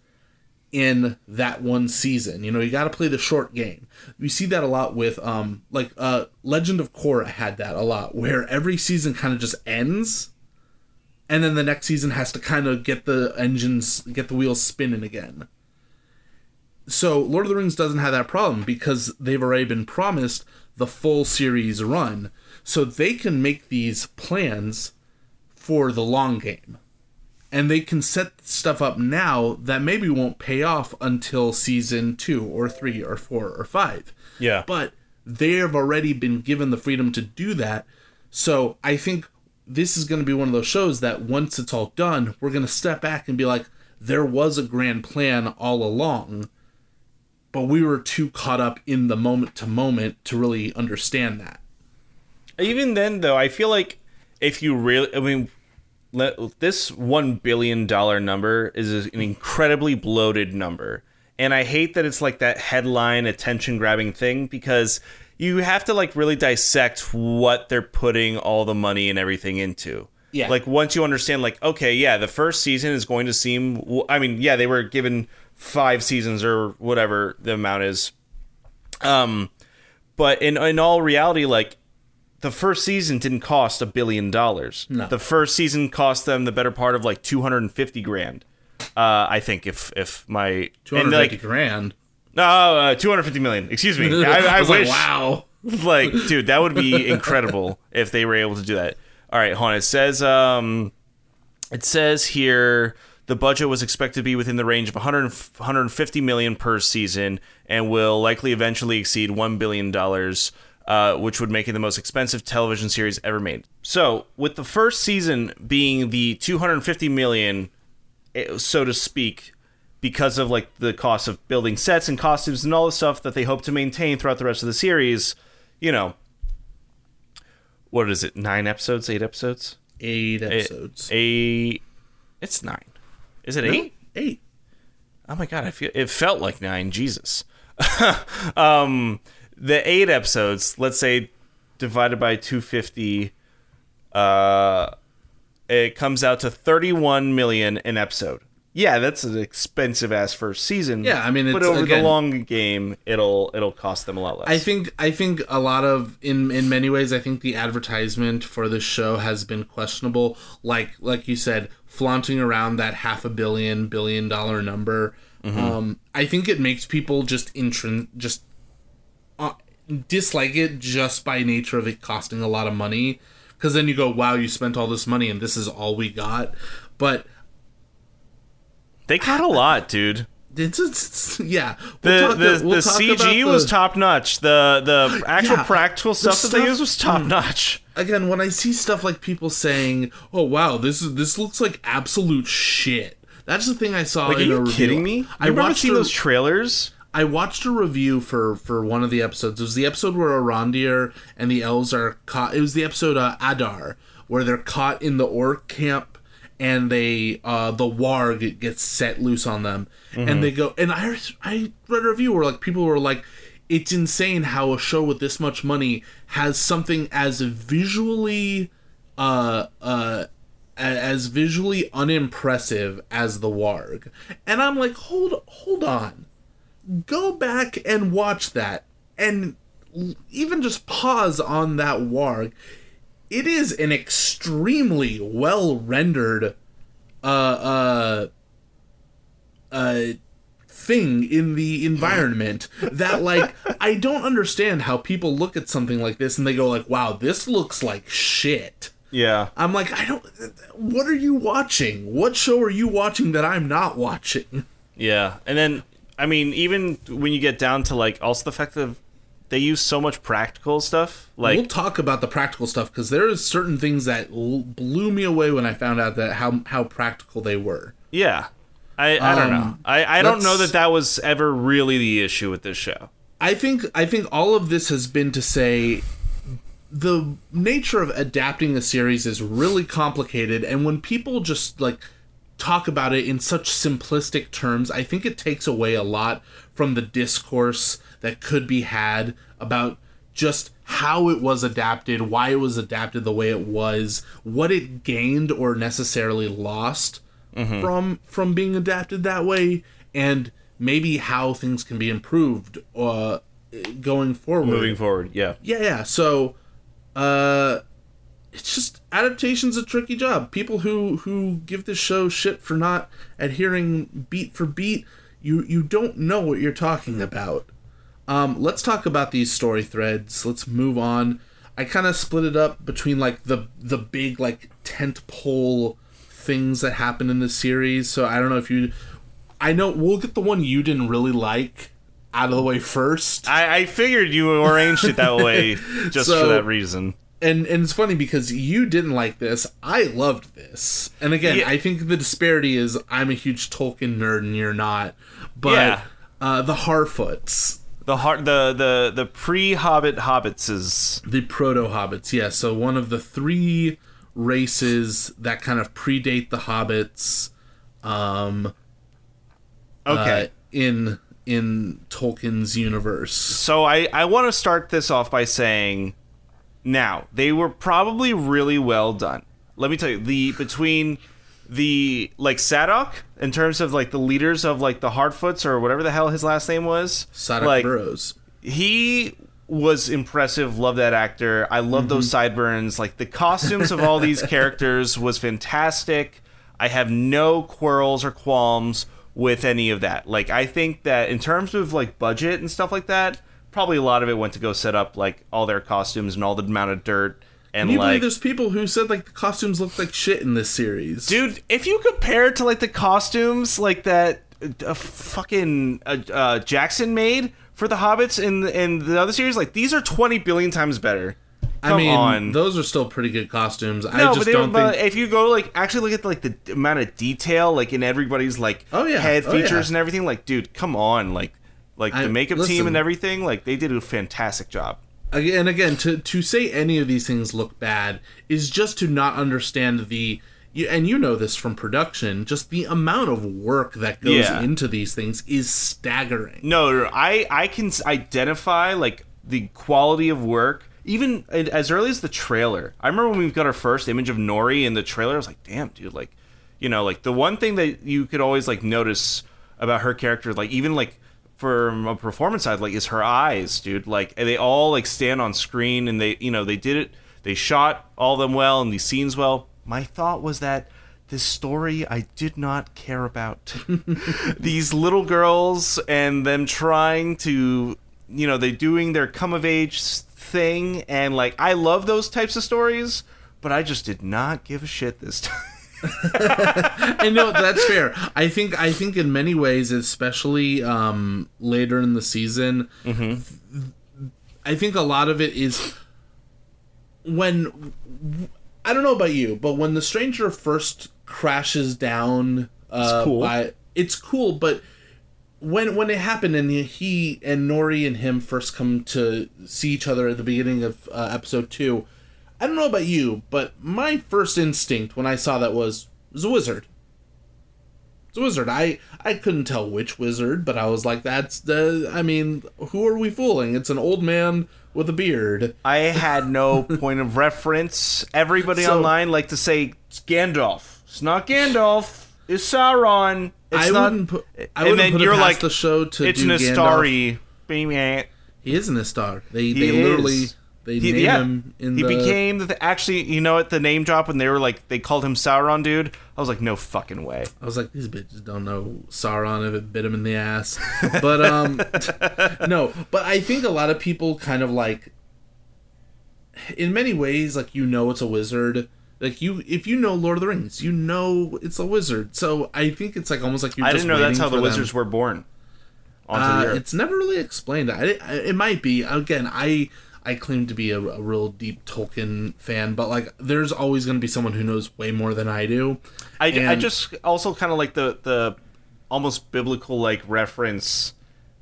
in that one season. You know, you got to play the short game. We see that a lot with, um, like, uh, Legend of Korra had that a lot, where every season kind of just ends, and then the next season has to kind of get the engines, get the wheels spinning again. So Lord of the Rings doesn't have that problem because they've already been promised the full series run, so they can make these plans for the long game. And they can set stuff up now that maybe won't pay off until season two or three or four or five. Yeah. But they have already been given the freedom to do that. So I think this is going to be one of those shows that once it's all done, we're going to step back and be like, there was a grand plan all along, but we were too caught up in the moment to moment to really understand that. Even then, though, I feel like if you really, I mean, this one billion dollars number is an incredibly bloated number. And I hate that it's like that headline attention-grabbing thing, because you have to like really dissect what they're putting all the money and everything into. Yeah. Like once you understand like, okay, yeah, the first season is going to seem... I mean, yeah, they were given five seasons or whatever the amount is. Um, but in in all reality, like, the first season didn't cost a billion dollars. No. The first season cost them the better part of like two hundred and fifty grand. Uh, I think if if my two hundred fifty like, grand. No, uh, two hundred fifty million. Excuse me. I, I, I wish. Like, wow. Like, dude, that would be incredible if they were able to do that. All right, hold on. It says, um, it says here the budget was expected to be within the range of one hundred one hundred fifty million per season, and will likely eventually exceed one billion dollars. Uh, which would make it the most expensive television series ever made. So, with the first season being the two hundred fifty million dollars, so to speak, because of like the cost of building sets and costumes and all the stuff that they hope to maintain throughout the rest of the series, you know, what is it? Nine episodes? Eight episodes? Eight episodes. Eight. It's nine. Is it no, eight? Eight. Oh my god! I feel it felt like nine. Jesus. um. The eight episodes, let's say, divided by two hundred fifty, uh, it comes out to thirty-one million dollars an episode. Yeah, that's an expensive-ass first season. Yeah, I mean, it's, but over again, the long game, it'll it'll cost them a lot less. I think I think a lot of in in many ways, I think the advertisement for this show has been questionable. Like like you said, flaunting around that half a billion billion dollar number. Mm-hmm. Um, I think it makes people just intrin- just. dislike it just by nature of it costing a lot of money, because then you go, wow, you spent all this money and this is all we got. But they got a lot, dude. It's, it's, yeah, we'll the talk, the, we'll the C G the, was top notch. The the actual yeah, practical stuff, the stuff that they used was top notch. Again, when I see stuff like people saying, "Oh wow, this is this looks like absolute shit," that's the thing I saw. Like, in are you a kidding review. me? I you watched seen a, those trailers. I watched a review for, for one of the episodes. It was the episode where Arondir and the elves are caught. It was the episode uh, Adar, where they're caught in the orc camp. And they, uh, the warg gets set loose on them, mm-hmm. and they go. And I, I read a review where like people were like, "It's insane how a show with this much money has something as visually, uh, uh, as visually unimpressive as the warg." And I'm like, hold, hold on, go back and watch that, and even just pause on that warg. It is an extremely well-rendered uh, uh, uh, thing in the environment that, like, I don't understand how people look at something like this and they go, like, wow, this looks like shit. Yeah. I'm like, I don't... What are you watching? What show are you watching that I'm not watching? Yeah. And then, I mean, even when you get down to, like, also the fact that they use so much practical stuff. Like, we'll talk about the practical stuff, because there is certain things that l- blew me away when I found out that how how practical they were. Yeah, I, I um, don't know. I, I don't know that that was ever really the issue with this show. I think I think all of this has been to say the nature of adapting a series is really complicated, and when people just like talk about it in such simplistic terms, I think it takes away a lot from the discourse that could be had about just how it was adapted, why it was adapted the way it was, what it gained or necessarily lost mm-hmm. from from being adapted that way, and maybe how things can be improved uh, going forward. Moving forward, yeah. Yeah, yeah. So uh, it's just, adaptation's a tricky job. People who, who give this show shit for not adhering beat for beat, you, you don't know what you're talking about. Um, let's talk about these story threads. Let's move on. I kind of split it up between like the the big like tentpole things that happen in the series. So I don't know if you, I know we'll get the one you didn't really like out of the way first. I, I figured you arranged it that way just so, for that reason. And and it's funny because you didn't like this. I loved this. And again, yeah. I think the disparity is I'm a huge Tolkien nerd and you're not. But yeah. uh, the Harfoots. The heart, the the the pre-Hobbit hobbits is the proto-hobbits, yeah. So one of the three races that kind of predate the hobbits, um, okay, uh, in in Tolkien's universe. So I I want to start this off by saying, now they were probably really well done. Let me tell you, the between the like Sadoc, in terms of like the leaders of like the Harfoots or whatever the hell his last name was, Sadoc like, Burroughs. He was impressive. Love that actor. I love mm-hmm. those sideburns. Like the costumes of all these characters was fantastic. I have no quarrels or qualms with any of that. Like I think that in terms of like budget and stuff like that, probably a lot of it went to go set up like all their costumes and all the amount of dirt. And Can you like, believe there's people who said like the costumes looked like shit in this series? Dude, if you compare it to like the costumes like that uh, fucking uh, uh, Jackson made for the Hobbits in, in the other series, like these are twenty billion times better. Come I mean, on. Those are still pretty good costumes. No, I just but they, don't but think... if you go like actually look at like the amount of detail like in everybody's like oh, yeah. head oh, features yeah. and everything, like dude, come on, like like I, the makeup listen. team and everything, like they did a fantastic job. And again, to, to say any of these things look bad is just to not understand the, and you know this from production, just the amount of work that goes yeah. into these things is staggering. No, I, I can identify like the quality of work, even as early as the trailer. I remember when we got our first image of Nori in the trailer, I was like, damn, dude, like, you know, like the one thing that you could always like notice about her character, like even like, from a performance side, like, is her eyes, dude. Like, they all, like, stand on screen, and they, you know, they did it. They shot all of them well, and these scenes well. My thought was that this story I did not care about. These little girls and them trying to you know, they're doing their come of age thing, and like I love those types of stories, but I just did not give a shit this time. And no, that's fair. I think I think in many ways, especially um, later in the season, mm-hmm. I think a lot of it is when, I don't know about you, but when the stranger first crashes down, uh, it's cool. By, it's cool, but when when it happened and he and Nori and him first come to see each other at the beginning of uh, episode two. I don't know about you, but my first instinct when I saw that was, it was a wizard. It's a wizard. I, I couldn't tell which wizard, but I was like, that's the, I mean, who are we fooling? It's an old man with a beard. I had no point of reference. Everybody so, online like to say, it's Gandalf. It's not Gandalf. It's Sauron. It's I not, wouldn't put, I wouldn't put it past like, the show to it's do It's an Astari. Gandalf. He is an Astari. They, they literally... They he, yeah. him in he the... became the, actually, you know, at the name drop when they were like they called him Sauron, dude. I was like, no fucking way. I was like, these bitches don't know Sauron if it bit him in the ass. But um, no. But I think a lot of people kind of like, in many ways, like you know, it's a wizard. Like you, if you know Lord of the Rings, you know it's a wizard. So I think it's like almost like you're. I just didn't know that's how the them. wizards were born. Onto uh, the earth. It's never really explained. I, I, it might be again. I. I claim to be a, a real deep Tolkien fan, but like, there's always going to be someone who knows way more than I do. I, and, I just also kind of like the the almost biblical like reference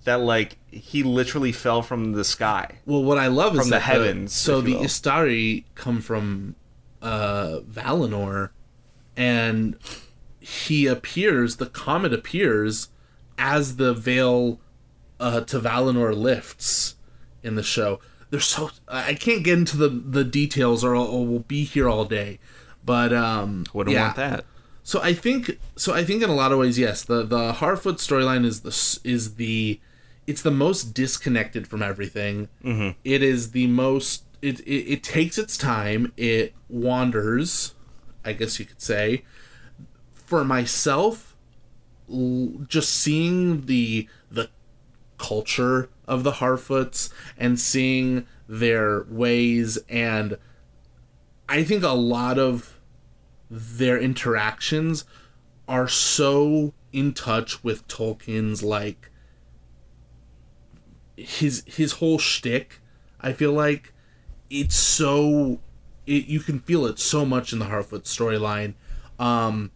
that like he literally fell from the sky. Well, what I love from is the that heavens. The, so the Istari come from uh, Valinor, and he appears. The comet appears as the veil uh, to Valinor lifts in the show. There's so I can't get into the, the details or, I'll, or we'll be here all day, but um, wouldn't yeah. want that. So I think so I think in a lot of ways, yes, the the Harfoot storyline is the is the it's the most disconnected from everything. Mm-hmm. It is the most it, it it takes its time. It wanders, I guess you could say. For myself, just seeing the the culture of the Harfoots and seeing their ways, and I think a lot of their interactions are so in touch with Tolkien's like his his whole shtick. I feel like it's so it, you can feel it so much in the Harfoot storyline, um,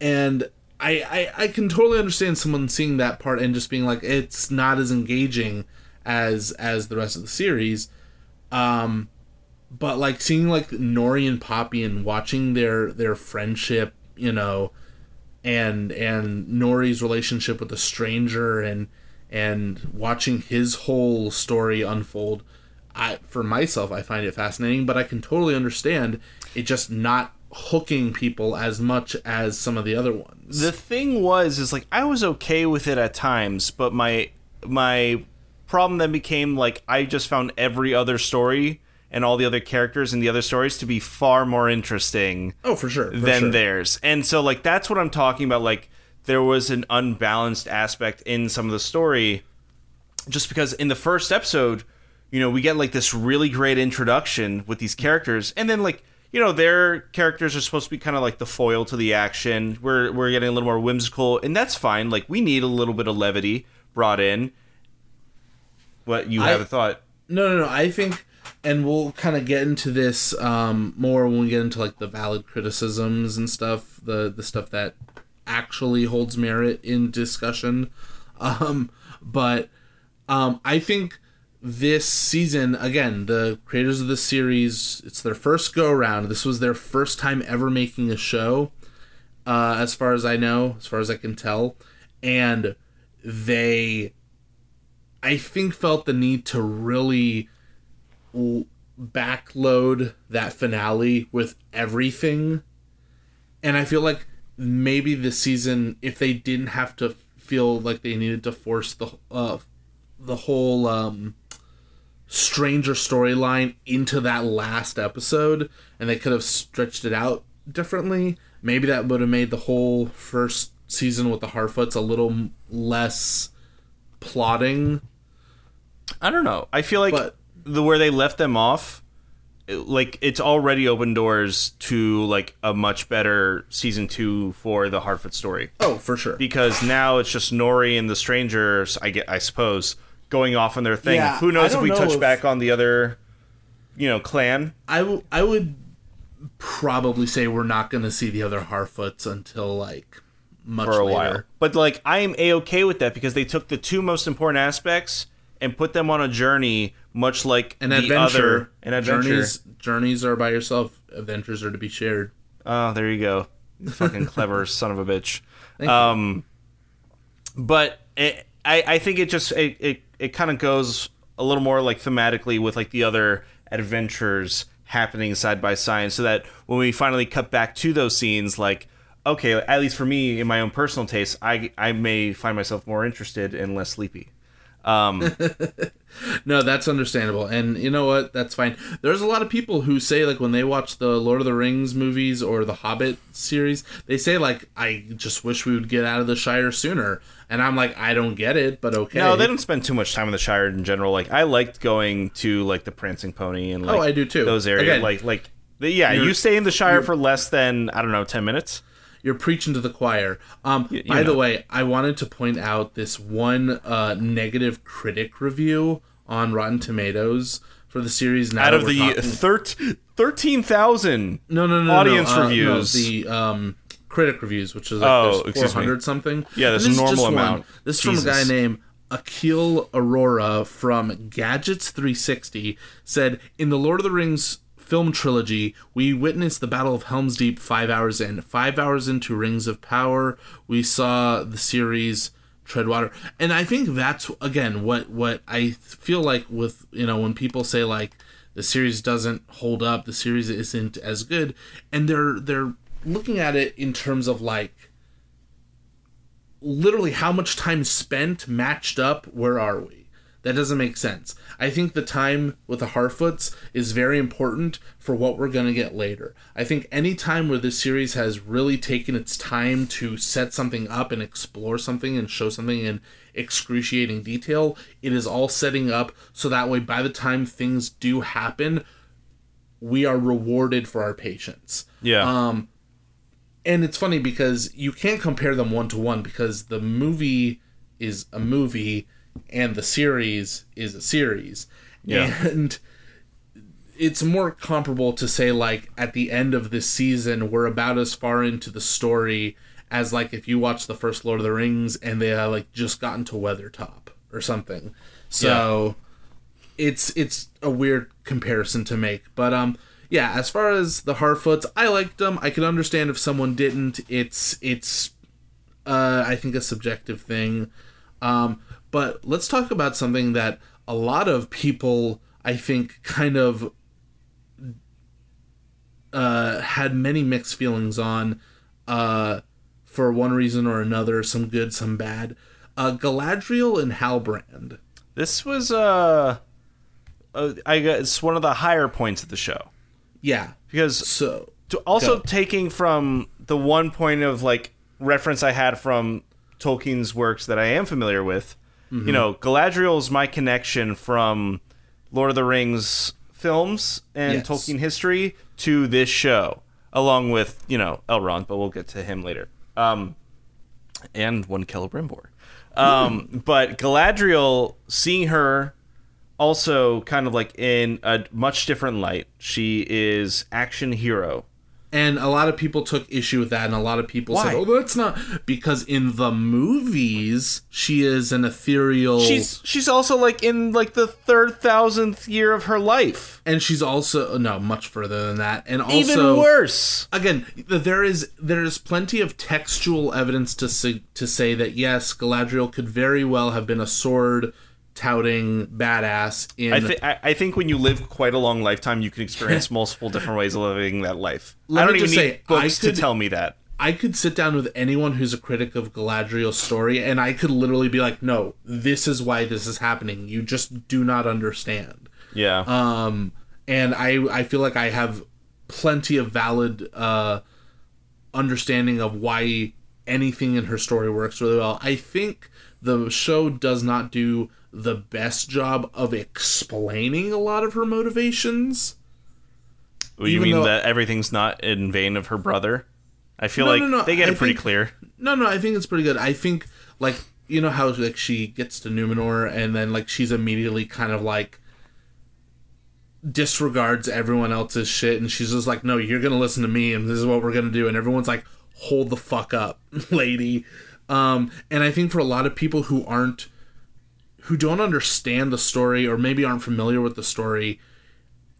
and. I, I, I can totally understand someone seeing that part and just being like, it's not as engaging as as the rest of the series. Um, but like seeing like Nori and Poppy and watching their, their friendship, you know, and and Nori's relationship with the stranger and and watching his whole story unfold, I for myself I find it fascinating, but I can totally understand it just not hooking people as much as some of the other ones. The thing was is like I was okay with it at times, but my my problem then became like I just found every other story and all the other characters in the other stories to be far more interesting. Oh, for sure. For than sure. theirs. And so like that's what I'm talking about, like there was an unbalanced aspect in some of the story just because in the first episode, you know, we get like this really great introduction with these characters and then like you know, their characters are supposed to be kind of like the foil to the action. We're we're getting a little more whimsical, and that's fine. Like, we need a little bit of levity brought in. What, you I, have a thought? No, no, no. I think, and we'll kind of get into this um, more when we get into, like, the valid criticisms and stuff, the, the stuff that actually holds merit in discussion. Um, but um, I think... This season, again, the creators of the series, it's their first go-around. This was their first time ever making a show, uh, as far as I know, as far as I can tell. And they, I think, felt the need to really l- backload that finale with everything. And I feel like maybe this season, if they didn't have to feel like they needed to force the... Uh, the whole um, stranger storyline into that last episode, and they could have stretched it out differently. Maybe that would have made the whole first season with the Harfoots a little less plotting. I don't know. I feel like but, the where they left them off, like, it's already opened doors to, like, a much better season two for the Hartford story. Oh, for sure. Because now it's just Nori and the Strangers, I get, I suppose, going off on their thing. Yeah, who knows if we know touch if... back on the other, you know, clan? I, w- I would probably say we're not going to see the other Harfoots until, like, much later. For a later. while. But, like, I am A-okay with that because they took the two most important aspects and put them on a journey, much like an the adventure. Other... An adventure. Journeys, journeys are by yourself. Adventures are to be shared. Oh, there you go. Fucking clever son of a bitch. Thank um, you. But it, I, I think it just... It, it, it kind of goes a little more, like, thematically with, like, the other adventures happening side by side, so that when we finally cut back to those scenes, like... Okay, at least for me, in my own personal taste, I, I may find myself more interested and less sleepy. Um, no, that's understandable, and you know what? That's fine. There's a lot of people who say, like, when they watch the Lord of the Rings movies or the Hobbit series, they say, like, I just wish we would get out of the Shire sooner. And I'm like, I don't get it, but okay. No, they don't spend too much time in the Shire in general. Like, I liked going to, like, the Prancing Pony and, like, oh, I do too. Those areas. Again, like, like, the, yeah, you stay in the Shire for less than, I don't know, ten minutes. You're preaching to the choir. Um, you, you by know. the way, I wanted to point out this one uh, negative critic review on Rotten Tomatoes for the series. Now out of the talking... thirteen thousand no, no, no, audience no, uh, reviews. No, the um, critic reviews, which is like oh, four hundred something Yeah, that's a normal amount. One. This is Jesus. from a guy named Akil Arora from Gadgets three sixty said, in the Lord of the Rings film trilogy, we witnessed the Battle of Helm's Deep five hours in. Five hours into Rings of Power, we saw the series tread water. And I think that's, again, what, what I feel like with, you know, when people say, like, the series doesn't hold up, the series isn't as good, and they're they're looking at it in terms of, like, literally how much time spent, matched up, where are we? That doesn't make sense. I think the time with the Harfoots is very important for what we're going to get later. I think any time where this series has really taken its time to set something up and explore something and show something in excruciating detail, it is all setting up so that way by the time things do happen, we are rewarded for our patience. Yeah. Um, and it's funny because you can't compare them one to one because the movie is a movie and the series is a series. Yeah. And it's more comparable to say, like, at the end of this season, we're about as far into the story as, like, if you watch the first Lord of the Rings and they, uh, like, just gotten to Weathertop or something. So yeah. it's it's a weird comparison to make. But, um, yeah, as far as the Harfoots, I liked them. I can understand if someone didn't. It's, it's uh, I think, a subjective thing. Um... But let's talk about something that a lot of people, I think, kind of uh, had many mixed feelings on uh, for one reason or another, some good, some bad. Uh, Galadriel and Halbrand. This was, uh, uh, I guess, one of the higher points of the show. Yeah. Because so, to also go. taking from the one point of, like, reference I had from Tolkien's works that I am familiar with, Mm-hmm. you know, Galadriel's my connection from Lord of the Rings films and yes. Tolkien history to this show, along with, you know, Elrond, but we'll get to him later. Um, and one Celebrimbor. Um, mm-hmm. But Galadriel, seeing her also kind of like in a much different light, she is action hero. And a lot of people took issue with that, and a lot of people Why? said, oh, that's not... Because in the movies, she is an ethereal... She's she's also, like, in, like, the third thousandth year of her life. And she's also... No, much further than that. And also... Even worse! Again, there is there is plenty of textual evidence to to say that, yes, Galadriel could very well have been a sword... touting badass in I, th- I think when you live quite a long lifetime you can experience multiple different ways of living that life. Let I don't even say, need books could, to tell me that. I could sit down with anyone who's a critic of Galadriel's story and I could literally be like, no, this is why this is happening. You just do not understand. Yeah. Um and I I feel like I have plenty of valid uh understanding of why anything in her story works really well. I think the show does not do the best job of explaining a lot of her motivations. Well, you mean though, that everything's not in vain of her brother? I feel no, like no, no, they get I it pretty think, clear. No, no, I think it's pretty good. I think, like, you know how like she gets to Numenor and then like she's immediately kind of like disregards everyone else's shit and she's just like, no, you're gonna listen to me and this is what we're gonna do, and everyone's like, hold the fuck up, lady. Um, and I think for a lot of people who aren't, who don't understand the story or maybe aren't familiar with the story,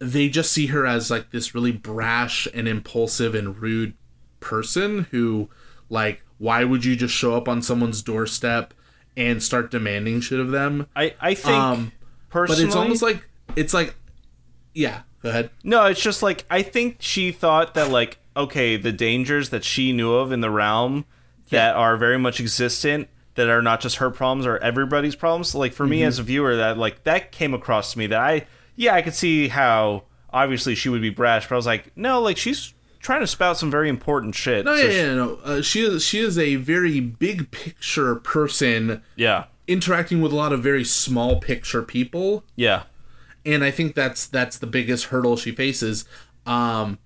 they just see her as like this really brash and impulsive and rude person who, like, why would you just show up on someone's doorstep and start demanding shit of them? I, I think um, personally, but it's almost like, it's like, yeah, go ahead. No, it's just like, I think she thought that like, okay, the dangers that she knew of in the realm that yeah. are very much existent, that are not just her problems or everybody's problems. Like for mm-hmm. me as a viewer, that like, that came across to me that I, yeah, I could see how obviously she would be brash, but I was like, no, like she's trying to spout some very important shit. No, so yeah, she, yeah, no. Uh, she is, she is a very big picture person. Yeah. Interacting with a lot of very small picture people. Yeah. And I think that's, that's the biggest hurdle she faces. Um,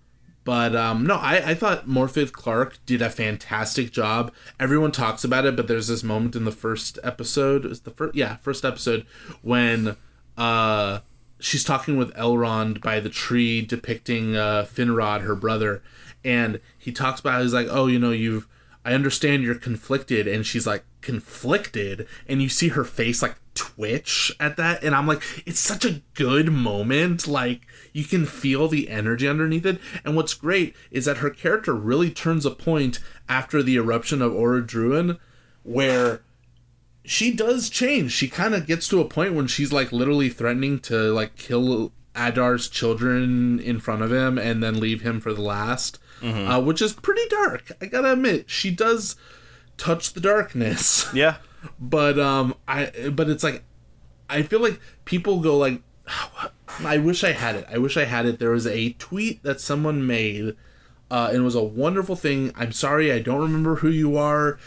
But, um, no, I, I thought Morfydd Clark did a fantastic job. Everyone talks about it, but there's this moment in the first episode. Is the first, yeah, first episode when uh, she's talking with Elrond by the tree depicting uh, Finrod, her brother. And he talks about, he's like, oh, you know, you've, I understand you're conflicted. And she's like, conflicted? And you see her face, like, twitch at that, and I'm like, it's such a good moment. Like, you can feel the energy underneath it. And what's great is that her character really turns a point after the eruption of Orodruin, where she does change. She kind of gets to a point when she's like literally threatening to like kill Adar's children in front of him and then leave him for the last, mm-hmm. uh, which is pretty dark. I gotta admit, she does touch the darkness. Yeah. But um, I but it's like, I feel like people go like, oh, I wish I had it. I wish I had it. There was a tweet that someone made, uh, and it was a wonderful thing. I'm sorry, I don't remember who you are.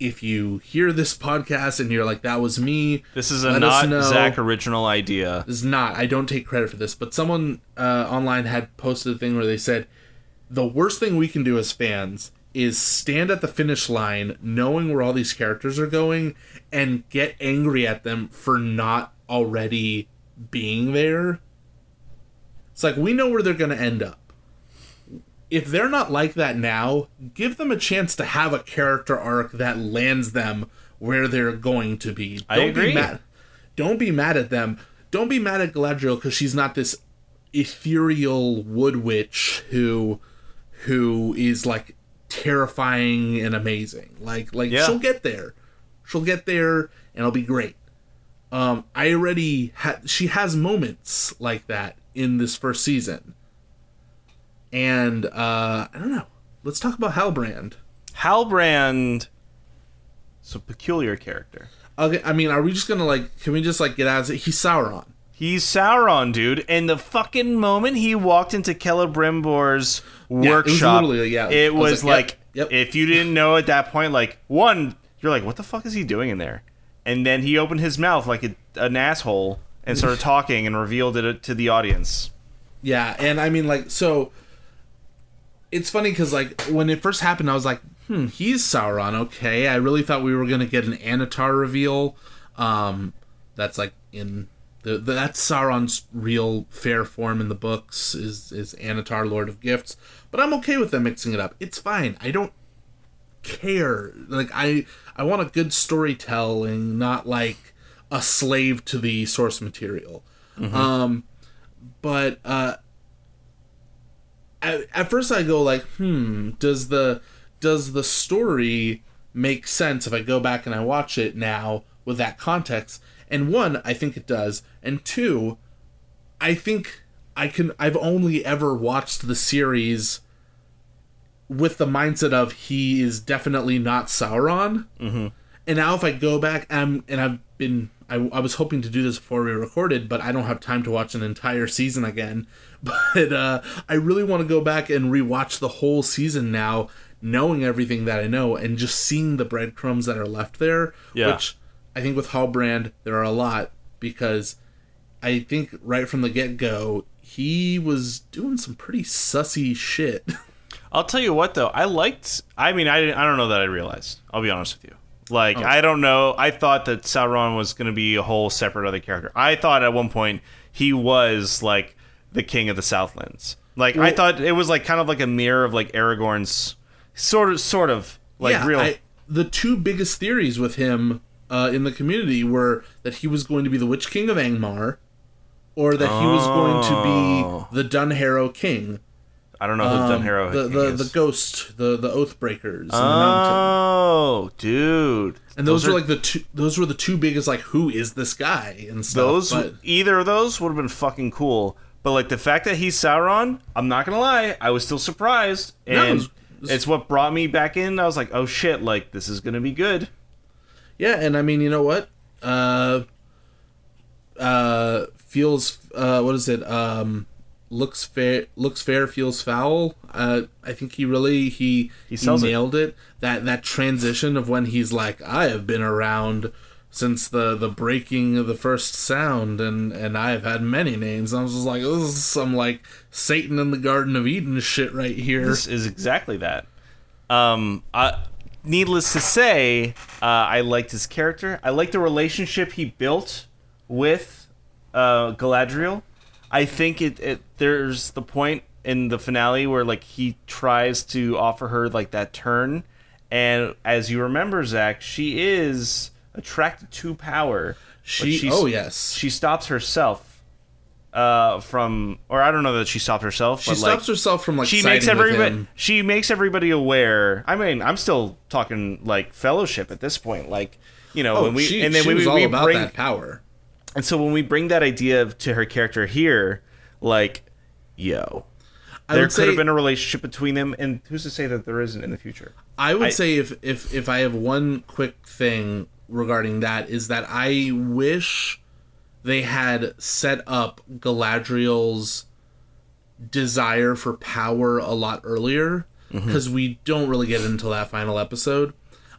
If you hear this podcast and you're like, that was me, this is a not Zach original idea. It's not. I don't take credit for this. But someone uh, online had posted a thing where they said, the worst thing we can do as fans is stand at the finish line knowing where all these characters are going and get angry at them for not already being there. It's like, we know where they're going to end up. If they're not like that now, give them a chance to have a character arc that lands them where they're going to be. Don't I agree. Be mad. Don't be mad at them. Don't be mad at Galadriel because she's not this ethereal wood witch who, who is like terrifying and amazing. Like, like yeah. she'll get there. She'll get there, and it'll be great. Um, I already had. She has moments like that in this first season, and uh, I don't know. Let's talk about Halbrand. Halbrand, it's a peculiar character. Okay, I mean, are we just gonna like? Can we just like get out of it? He's Sauron. He's Sauron, dude. And the fucking moment he walked into Celebrimbor's yeah, workshop, it was, yeah, it was, was like, yep, yep. if you didn't know at that point, like, one, you're like, what the fuck is he doing in there? And then he opened his mouth like a, an asshole and started talking and revealed it to the audience. Yeah, and I mean, like, so, it's funny because, like, when it first happened, I was like, hmm, he's Sauron, okay. I really thought we were going to get an Anatar reveal. Um, that's, like, in... The, the, that's Sauron's real fair form in the books, is, is Anatar, Lord of Gifts. But I'm okay with them mixing it up. It's fine. I don't care. Like, I I want a good storytelling, not, like, a slave to the source material. Mm-hmm. Um, but uh, at, at first I go, like, hmm, does the does the story make sense if I go back and I watch it now with that context? And one, I think it does. And two, I think I can, I've only ever watched the series with the mindset of he is definitely not Sauron. Mm-hmm. And now if I go back, I'm, and I've been, I, I was hoping to do this before we recorded, but I don't have time to watch an entire season again. But uh, I really want to go back and rewatch the whole season now, knowing everything that I know and just seeing the breadcrumbs that are left there. Yeah. Which I think with Halbrand, there are a lot, because I think right from the get-go, he was doing some pretty sussy shit. I'll tell you what, though. I liked... I mean, I, I don't know that I realized. I'll be honest with you. Like, oh. I don't know. I thought that Sauron was going to be a whole separate other character. I thought at one point he was, like, the king of the Southlands. Like, well, I thought it was, like, kind of like a mirror of, like, Aragorn's sort of, sort of, like, yeah, real... I, the two biggest theories with him uh, in the community were that he was going to be the Witch King of Angmar, or that oh. he was going to be the Dunharrow King. I don't know who um, Dunharrow the, the, is. The ghost, the, the Oathbreakers. Oh, the mountain. Dude. And those, those are, were like the two, those were the two biggest, like, who is this guy and stuff. Those, but, either of those would have been fucking cool. But like the fact that he's Sauron, I'm not going to lie, I was still surprised. And no, it was, it was, it's what brought me back in. I was like, oh shit, like this is going to be good. Yeah, and I mean, you know what? Uh, uh, feels, uh, what is it? Um... Looks fair, looks fair, feels foul. Uh, I think he really he he, he nailed it. it. That that transition of when he's like, I have been around since the, the breaking of the first sound, and, and I have had many names. And I was just like, this is some like Satan in the Garden of Eden shit right here. This is exactly that. Um, I, needless to say, uh, I liked his character. I liked the relationship he built with uh, Galadriel. I think it, it there's the point in the finale where like he tries to offer her like that turn, and as you remember, Zach, she is attracted to power. She, she oh yes, she stops herself uh, from, or I don't know that she stopped herself. She but, stops like, herself from like she makes everybody she makes everybody aware. I mean, I'm still talking like fellowship at this point, like you know oh, when we she, and then she we, was we, all we about bring that power. And so when we bring that idea to her character here, like, yo, there could say, have been a relationship between them, and who's to say that there isn't in the future? I would I, say if, if, if I have one quick thing regarding that is that I wish they had set up Galadriel's desire for power a lot earlier, because mm-hmm. we don't really get into that final episode.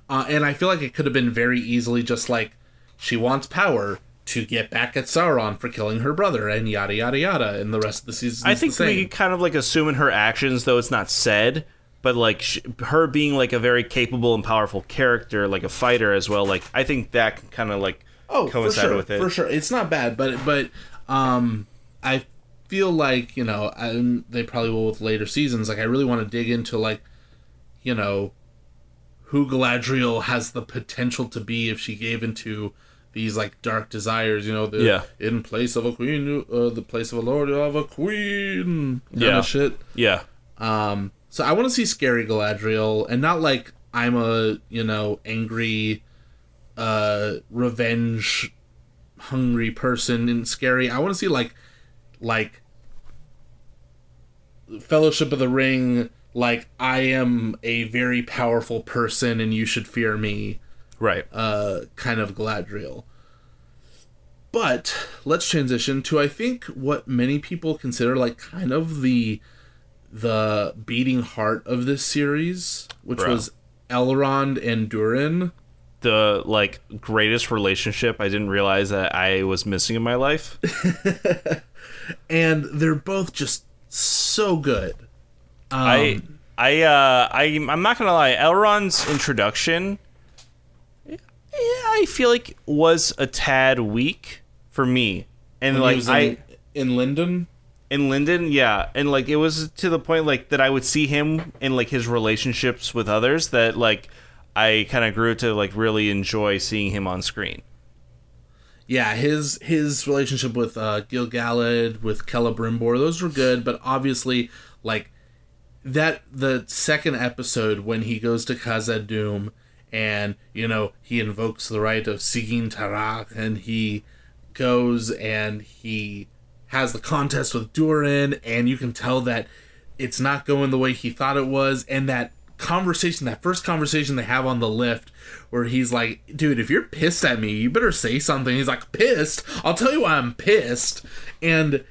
Uh, and I feel like it could have been very easily just like, she wants power to get back at Sauron for killing her brother and yada yada yada, and the rest of the season. I think we kind of like assume in her actions, though it's not said, but like she, her being like a very capable and powerful character, like a fighter as well. Like I think that kind of like oh, coincided for sure, with it for sure. It's not bad, but but um, I feel like you know I, they probably will with later seasons. Like I really want to dig into like you know who Galadriel has the potential to be if she gave into these like dark desires, you know, the yeah. in place of a queen, uh, the place of a lord of a queen, kind yeah. of shit. Yeah. Um. So I want to see scary Galadriel, and not like I'm a you know angry, uh, revenge, hungry person in scary. I want to see like, like, Fellowship of the Ring. Like I am a very powerful person, and you should fear me. Right. Uh, kind of Galadriel. But let's transition to, I think, what many people consider like kind of the the beating heart of this series, which Bro. was Elrond and Durin. The like greatest relationship I didn't realize that I was missing in my life. And they're both just so good. Um, I I uh I I'm not gonna lie, Elrond's introduction, yeah, I feel like was a tad weak for me, and when like he was in, I in Lindon, in Lindon, yeah, and like it was to the point like that I would see him in like his relationships with others that like I kind of grew to like really enjoy seeing him on screen. Yeah, his his relationship with uh, Gil-Galad, with Celebrimbor, those were good, but obviously like that the second episode when he goes to Khazad-dûm. And, you know, he invokes the right of Sigyn Tarak, and he goes and he has the contest with Durin, and you can tell that it's not going the way he thought it was. And that conversation, that first conversation they have on the lift, where he's like, dude, if you're pissed at me, you better say something. He's like, pissed? I'll tell you why I'm pissed. And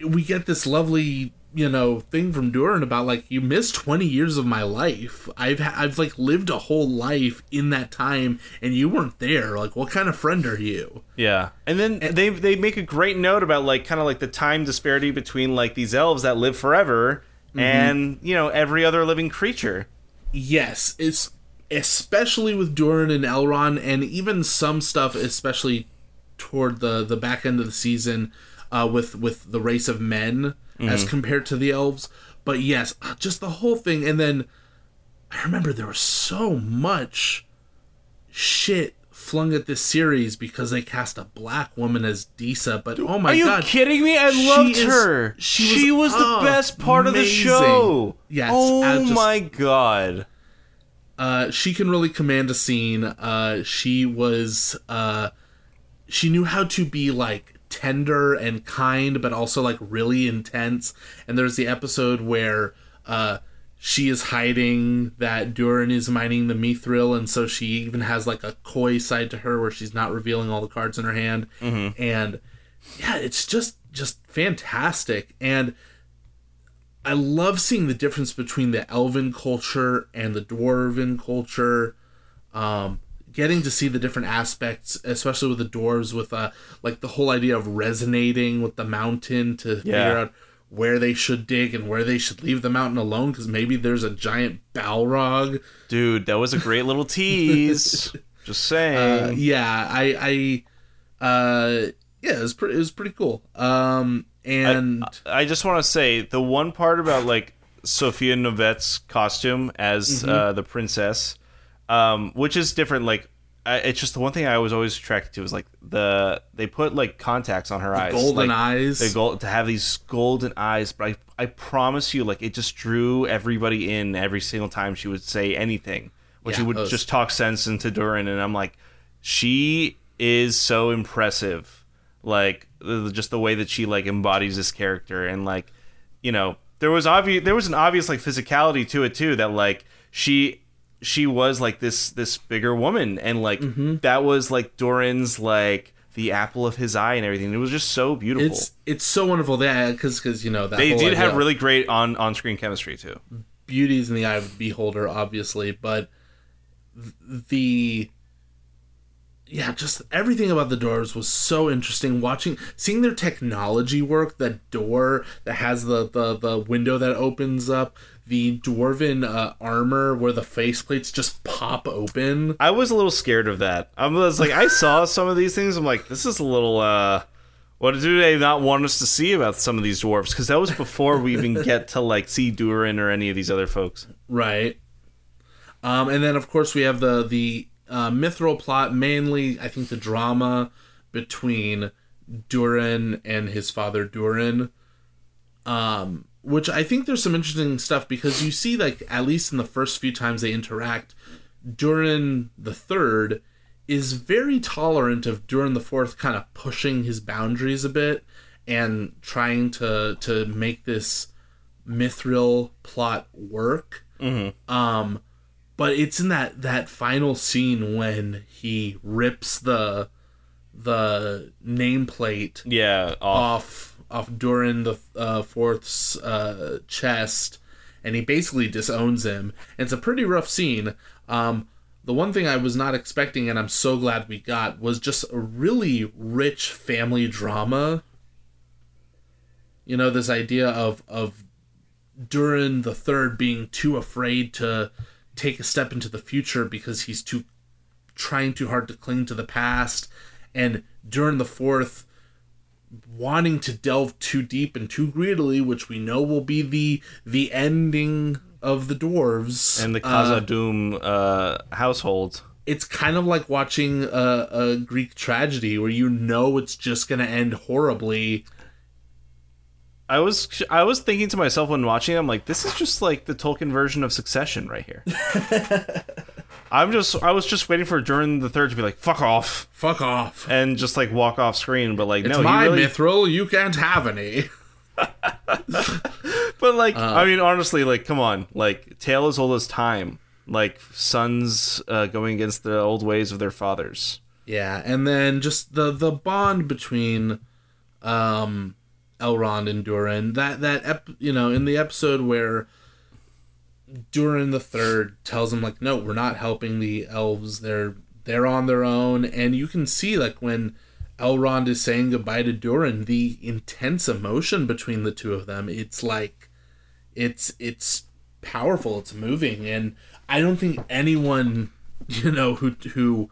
we get this lovely you know, thing from Durin about, like, you missed twenty years of my life. I've, I've like, lived a whole life in that time, and you weren't there. Like, what kind of friend are you? Yeah. And then and, they they make a great note about, like, kind of, like, the time disparity between, like, these elves that live forever mm-hmm. and, you know, every other living creature. Yes. It's especially with Durin and Elrond, and even some stuff, especially toward the, the back end of the season, uh, with, with the race of men, mm-hmm. as compared to the elves. But yes, just the whole thing. And then I remember there was so much shit flung at this series because they cast a black woman as Disa, but oh my god. Are you god, kidding me? I loved she her. Is, she, she was, was the best part amazing. of the show. Yes. Oh just, my god. Uh, she can really command a scene. Uh, she was, uh, she knew how to be, like, tender and kind, but also, like, really intense. And there's the episode where uh she is hiding that Durin is mining the Mithril, and so she even has, like, a coy side to her where she's not revealing all the cards in her hand. Mm-hmm. And yeah, it's just just fantastic. And I love seeing the difference between the elven culture and the dwarven culture. Um, getting to see the different aspects, especially with the dwarves, with uh, like the whole idea of resonating with the mountain to yeah. figure out where they should dig and where they should leave the mountain alone, because maybe there's a giant Balrog. Dude, that was a great little tease. Just saying. Uh, yeah, I, I, uh, yeah, it was pretty, it was pretty cool. Um, and I, I just want to say the one part about, like, Sophia Novette's costume as mm-hmm. uh, the princess. Um, which is different. Like, I, it's just the one thing I was always attracted to was, like, the they put, like, contacts on her the eyes, golden like, eyes. They gold to have these golden eyes. But I, I promise you, like, it just drew everybody in every single time she would say anything, when yeah, she would those. just talk sense into Durin, and I'm like, she is so impressive. Like, the, just the way that she, like, embodies this character, and, like, you know, there was obvious there was an obvious, like, physicality to it too, that, like, she. She was, like, this this bigger woman, and, like, mm-hmm. that was, like, Durin's, like, the apple of his eye and everything. It was just so beautiful. It's it's so wonderful that, because, because you know, that they did have really great on on screen chemistry too. Beauty's in the eye of the beholder, obviously, but the yeah, just everything about the doors was so interesting. Watching, seeing their technology work, that door that has the the the window that opens up. The dwarven uh, armor where the faceplates just pop open. I was a little scared of that. I was like, I saw some of these things. I'm like, this is a little. Uh, what do they not want us to see about some of these dwarves? Because that was before we even get to, like, see Durin or any of these other folks, right? Um, and then of course we have the the uh, mithril plot. Mainly, I think the drama between Durin and his father Durin. Um. Which I think there's some interesting stuff, because you see, like, at least in the first few times they interact, Durin the Third is very tolerant of Durin the Fourth kind of pushing his boundaries a bit and trying to to make this mithril plot work. Mm-hmm. Um, but it's in that, that final scene when he rips the the nameplate yeah, off. off off Durin the uh, Fourth's uh, chest, and he basically disowns him. And it's a pretty rough scene. Um, the one thing I was not expecting, and I'm so glad we got, was just a really rich family drama. You know, this idea of, of Durin the Third being too afraid to take a step into the future because he's too trying too hard to cling to the past, and Durin the Fourth wanting to delve too deep and too greedily, which we know will be the the ending of the dwarves and the Khazad-dûm uh, uh, household. It's kind of like watching a, a Greek tragedy where you know it's just going to end horribly. I was I was thinking to myself when watching it, I'm like, this is just like the Tolkien version of Succession right here. I'm just I was just waiting for Durin the Third to be like, fuck off. Fuck off. And just, like, walk off screen, but, like, it's no, my really... mithril, you can't have any. But, like, uh, I mean, honestly, like, come on. Like, tale as old as time. Like, sons uh, going against the old ways of their fathers. Yeah, and then just the, the bond between um Elrond and Durin. That that ep, you know, in the episode where Durin the Third tells him, like, no, we're not helping the elves. They're they're on their own. And you can see, like, when Elrond is saying goodbye to Durin, the intense emotion between the two of them. It's like, it's it's powerful. It's moving. And I don't think anyone, you know, who who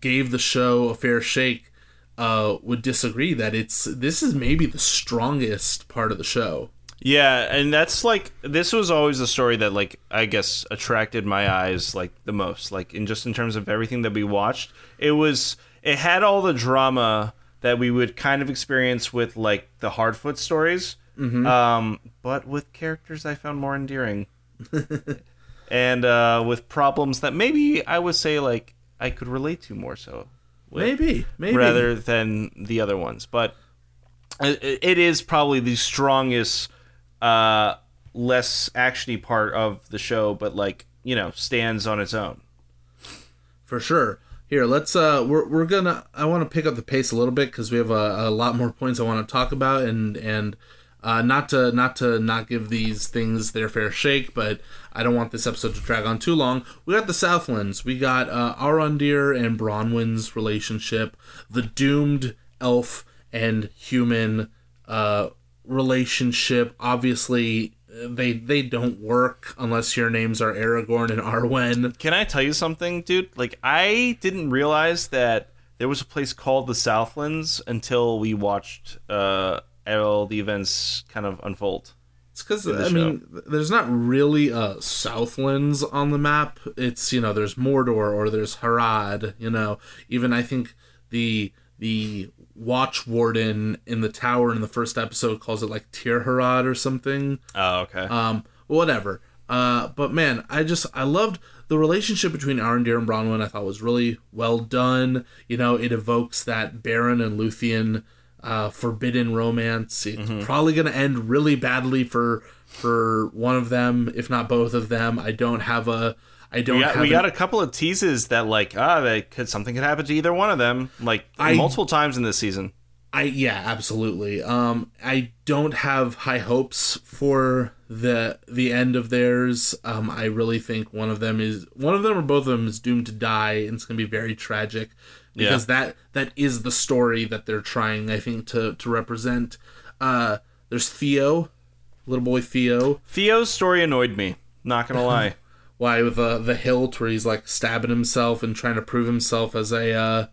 gave the show a fair shake uh, would disagree that it's this is maybe the strongest part of the show. Yeah, and that's, like, this was always the story that, like, I guess attracted my eyes, like, the most. Like, in just in terms of everything that we watched, it was... It had all the drama that we would kind of experience with, like, the Hardfoot stories, mm-hmm. um, but with characters I found more endearing. And uh, with problems that maybe I would say, like, I could relate to more so. With, maybe, maybe. Rather than the other ones. But it, it is probably the strongest, uh, less action-y part of the show, but, like, you know, stands on its own. For sure. Here, let's, uh, we're, we're gonna, I want to pick up the pace a little bit because we have a, a lot more points I want to talk about, and, and, uh, not to, not to not give these things their fair shake, but I don't want this episode to drag on too long. We got the Southlands, we got, uh, Arondir and Bronwyn's relationship, the doomed elf and human, uh, relationship. Obviously, they, they don't work unless your names are Aragorn and Arwen. Can I tell you something, dude? Like, I didn't realize that there was a place called the Southlands until we watched uh, all the events kind of unfold. It's because, I show. mean, there's not really a Southlands on the map. It's, you know, there's Mordor or there's Harad, you know. Even, I think, the the Watch Warden in the tower in the first episode calls it, like, Tir Harad or something. Oh, okay. Um, whatever. Uh, but man, I just I loved the relationship between Arondir and Bronwyn. I thought was really well done. You know, it evokes that Baron and Luthien uh, forbidden romance. It's mm-hmm. probably going to end really badly for for one of them, if not both of them. I don't have a. I don't. We got, have we got a couple of teases that, like, ah, that could something could happen to either one of them, like I, multiple times in this season. I yeah, absolutely. Um, I don't have high hopes for the the end of theirs. Um, I really think one of them is one of them or both of them is doomed to die, and it's going to be very tragic because yeah. that that is the story that they're trying, I think, to to represent. Uh, there's Theo, little boy Theo. Theo's story annoyed me. Not gonna lie. Why with uh, the hilt where he's, like, stabbing himself and trying to prove himself as a uh,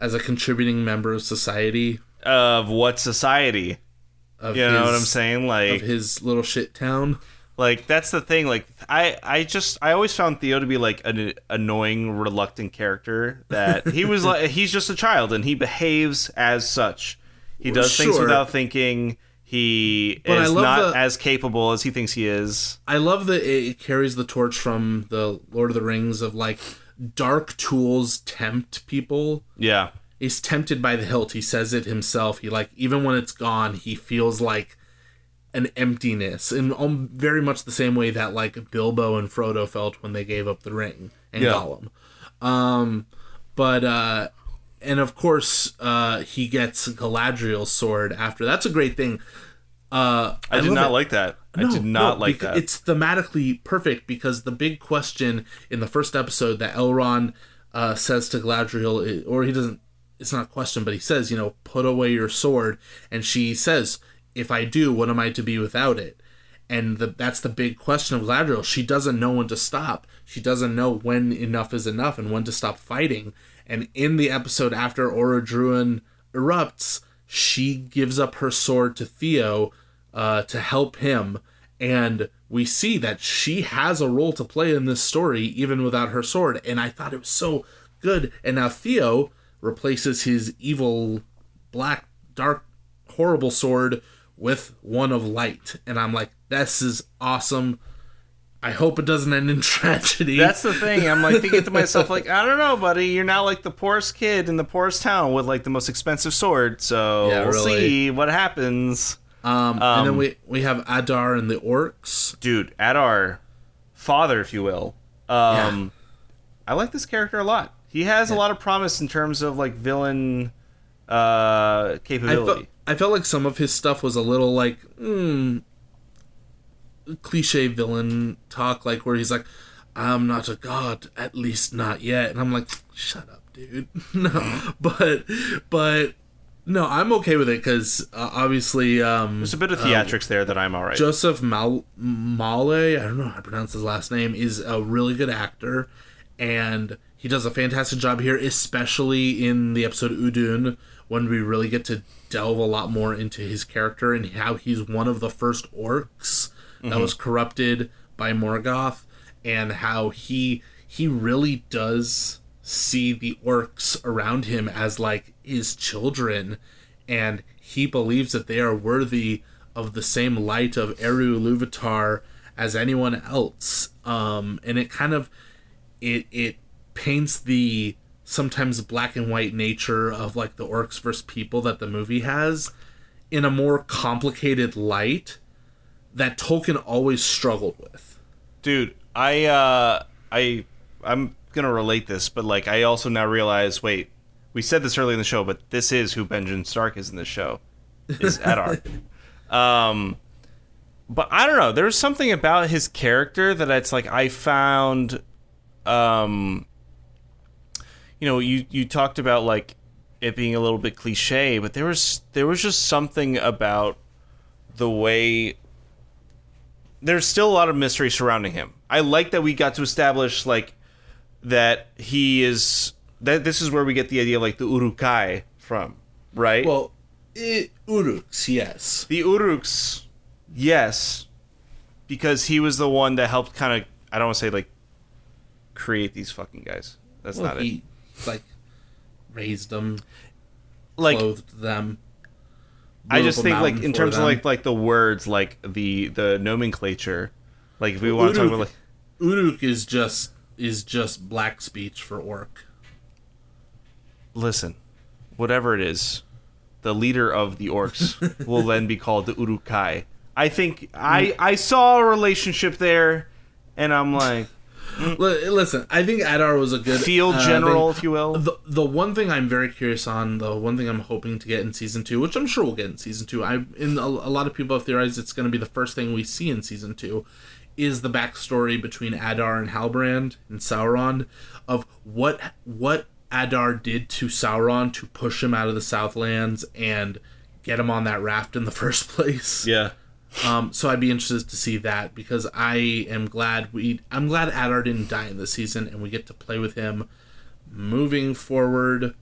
as a contributing member of society. Of what society? Of you his, know what I'm saying? Like, of his little shit town. Like, that's the thing. Like, I, I just I always found Theo to be, like, an annoying, reluctant character that he was like he's just a child and he behaves as such. He does sure. things without thinking. He but is not the, as capable as he thinks he is. I love that it carries the torch from the Lord of the Rings of, like, dark tools tempt people. Yeah. He's tempted by the hilt. He says it himself. He, like, even when it's gone, he feels like an emptiness. In very much the same way that, like, Bilbo and Frodo felt when they gave up the ring and yeah. Gollum. Um, but, uh... And, of course, uh, he gets Galadriel's sword after. That's a great thing. Uh, I, I did not it. like that. No, I did not no, like that. It's thematically perfect because the big question in the first episode that Elrond uh, says to Galadriel, or he doesn't, it's not a question, but he says, you know, put away your sword. And she says, if I do, what am I to be without it? And the, that's the big question of Galadriel. She doesn't know when to stop. She doesn't know when enough is enough and when to stop fighting. And in the episode after Orodruin erupts, she gives up her sword to Theo uh, to help him. And we see that she has a role to play in this story, even without her sword. And I thought it was so good. And now Theo replaces his evil, black, dark, horrible sword with one of light. And I'm like, this is awesome. I hope it doesn't end in tragedy. That's the thing. I'm like thinking to myself, like, I don't know, buddy. You're not like the poorest kid in the poorest town with like the most expensive sword. So yeah, we'll really. see what happens. Um, um, and then we, we have Adar and the orcs. Dude, Adar, father, if you will. Um, yeah. I like this character a lot. He has yeah. a lot of promise in terms of like villain uh, capability. I, th- I felt like some of his stuff was a little like mm, cliche villain talk, like where he's like, "I'm not a god, at least not yet," and I'm like, "Shut up, dude." no, but but no, I'm okay with it because uh, obviously um, there's a bit of theatrics um, there that I'm all right. Joseph Mal- Mallet, I don't know how to pronounce his last name, is a really good actor, and he does a fantastic job here, especially in the episode Udun, when we really get to delve a lot more into his character and how he's one of the first orcs mm-hmm. that was corrupted by Morgoth, and how he he really does see the orcs around him as like his children, and he believes that they are worthy of the same light of Eru Iluvatar as anyone else. Um, and it kind of it it paints the sometimes black and white nature of like the orcs versus people that the movie has in a more complicated light that Tolkien always struggled with. Dude, I, uh, I, I'm gonna relate this, but like, I also now realize, wait, we said this early in the show, but this is who Benjamin Stark is in this show, is Adar. um, but I don't know, there's something about his character that it's like, I found, um... You know, you, you talked about like it being a little bit cliche, but there was there was just something about the way. There's still a lot of mystery surrounding him. I like that we got to establish like that he is that this is where we get the idea of like the Uruk-hai from, right? Well, it, Uruks, yes, the Uruks, yes, because he was the one that helped kind of I don't want to say like create these fucking guys. That's well, not he- it. Like, raised them, like, clothed them. I just think, like, in terms them. of, like, like the words, like, the, the nomenclature, like, if we well, want to talk about, like... Uruk is just, is just black speech for orc. Listen, whatever it is, the leader of the orcs will then be called the Uruk-hai. I think, I, I saw a relationship there, and I'm like... Listen, I think Adar was a good... Field general, uh, if you will. The, the one thing I'm very curious on, the one thing I'm hoping to get in Season two, which I'm sure we'll get in Season two, I, in a, a lot of people have theorized it's going to be the first thing we see in Season two, is the backstory between Adar and Halbrand and Sauron, of what what Adar did to Sauron to push him out of the Southlands and get him on that raft in the first place. Yeah. Um, so I'd be interested to see that, because I am glad we I'm glad Adar didn't die in this season and we get to play with him moving forward.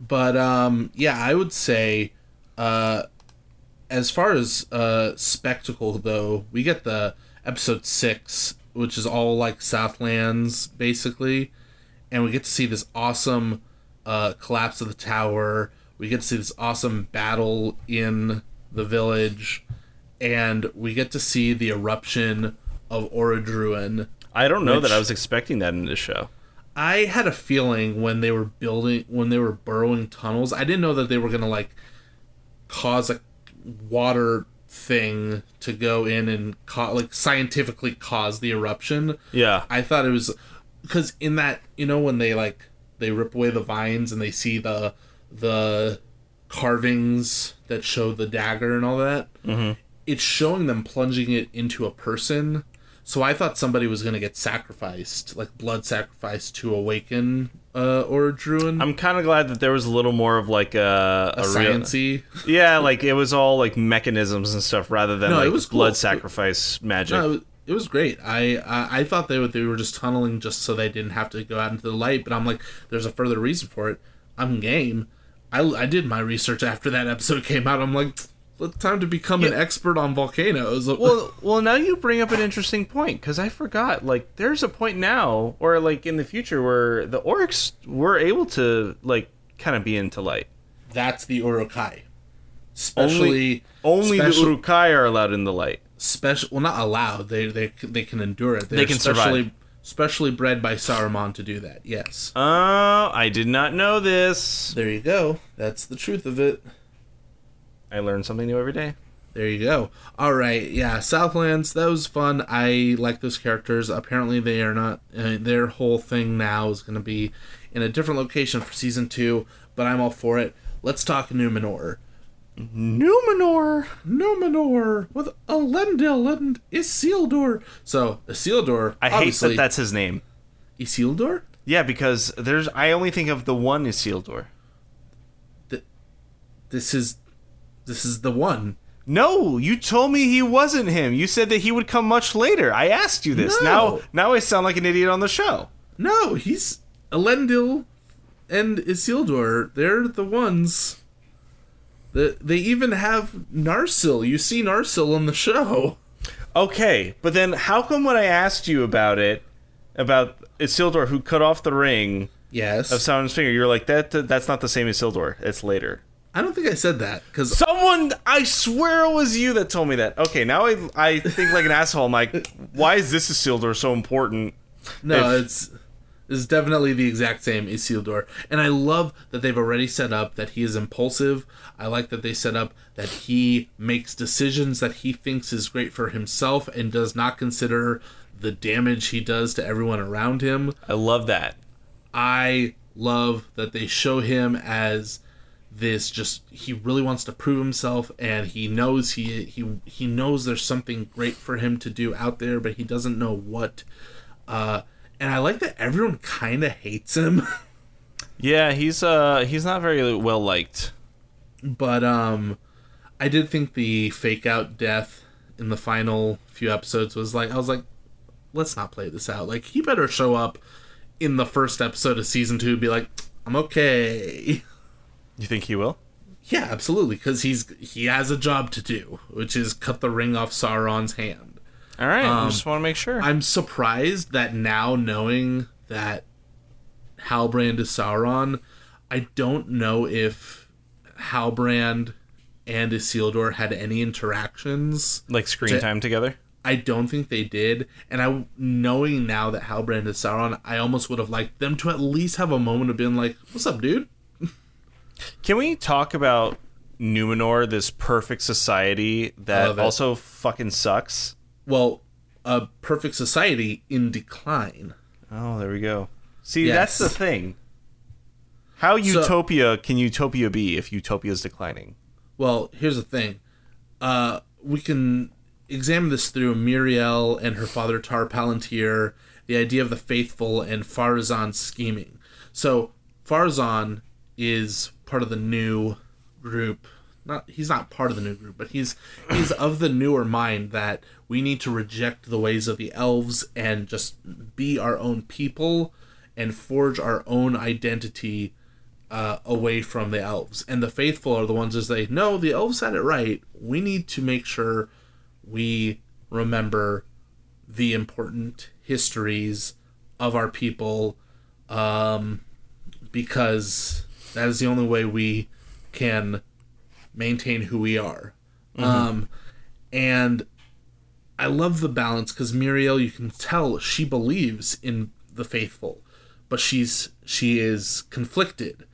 But um, yeah, I would say uh, as far as uh, spectacle though, we get the episode six, which is all like Southlands basically, and we get to see this awesome uh, collapse of the tower. We get to see this awesome battle in the village. And we get to see the eruption of Orodruin. I don't know that I was expecting that in this show. I had a feeling when they were building, when they were burrowing tunnels, I didn't know that they were going to like cause a water thing to go in and co- like scientifically cause the eruption. Yeah. I thought it was, because in that, you know, when they like, they rip away the vines and they see the, the carvings that show the dagger and all that. Mm-hmm. It's showing them plunging it into a person, so I thought somebody was going to get sacrificed, like blood sacrificed to awaken uh, Orodruin. I'm kind of glad that there was a little more of like a... A, a science-y. Real, yeah, like it was all like mechanisms and stuff rather than no, like it was blood cool. sacrifice it, magic. No, it, was, it was great. I, I I thought they would, they were just tunneling just so they didn't have to go out into the light, but I'm like, there's a further reason for it. I'm game. I, I did my research after that episode came out. I'm like... Time to become yeah. an expert on volcanoes. Well, well, now you bring up an interesting point, because I forgot. Like, there's a point now, or like in the future, where the orcs were able to like kind of be into light. That's the Uruk-hai. Especially, only, only special, the Uruk-hai are allowed in the light. Special, well, not allowed. They they they can endure it. They're they can survive. Specially bred by Saruman to do that. Yes. Oh, uh, I did not know this. There you go. That's the truth of it. I learn something new every day. There you go. All right, yeah, Southlands, that was fun. I like those characters. Apparently they are not... Uh, their whole thing now is going to be in a different location for Season two, but I'm all for it. Let's talk Numenor. Numenor! Numenor! With Elendil and Isildur! So, Isildur, I hate that that's his name. Isildur? Yeah, because there's... I only think of the one Isildur. The, this is... This is the one. No, you told me he wasn't him. You said that he would come much later. I asked you this. No. Now now I sound like an idiot on the show. No, he's... Elendil and Isildur, they're the ones... The, they even have Narsil. You see Narsil on the show. Okay, but then how come when I asked you about it, about Isildur who cut off the ring yes. of Sauron's finger, you're like, that, that that's not the same Isildur. It's later. I don't think I said that. Cause Someone, I swear it was you that told me that. Okay, now I I think like an asshole. I'm like, why is this Isildur so important? No, if- it's... Is definitely the exact same Isildur. And I love that they've already set up that he is impulsive. I like that they set up that he makes decisions that he thinks is great for himself and does not consider the damage he does to everyone around him. I love that. I love that they show him as this just, he really wants to prove himself, and he knows he he he knows there's something great for him to do out there, but he doesn't know what. uh And I like that everyone kind of hates him. Yeah, he's uh he's not very well liked. But um, I did think the fake out death in the final few episodes was like I was like, let's not play this out. Like, he better show up in the first episode of season two and be like, I'm okay. You think he will? Yeah, absolutely, because he's he has a job to do, which is cut the ring off Sauron's hand. All right, um, I just want to make sure. I'm surprised that now, knowing that Halbrand is Sauron, I don't know if Halbrand and Isildur had any interactions. Like screen to, time together? I don't think they did. And I, knowing now that Halbrand is Sauron, I almost would have liked them to at least have a moment of being like, what's up, dude? Can we talk about Numenor, this perfect society that also fucking sucks? Well, a perfect society in decline. Oh, there we go. See, yes. That's the thing. How utopia so, can utopia be if utopia is declining? Well, here's the thing. Uh, we can examine this through Muriel and her father Tar Palantir, the idea of the faithful, and Pharazôn scheming. So, Pharazôn is part of the new group. Not, he's not part of the new group, but he's he's of the newer mind that we need to reject the ways of the elves and just be our own people and forge our own identity uh, away from the elves. And the faithful are the ones that say, no, the elves had it right. We need to make sure we remember the important histories of our people um, because that is the only way we can maintain who we are. Mm-hmm. Um, and... I love the balance because Muriel, you can tell she believes in the faithful, but she's she is conflicted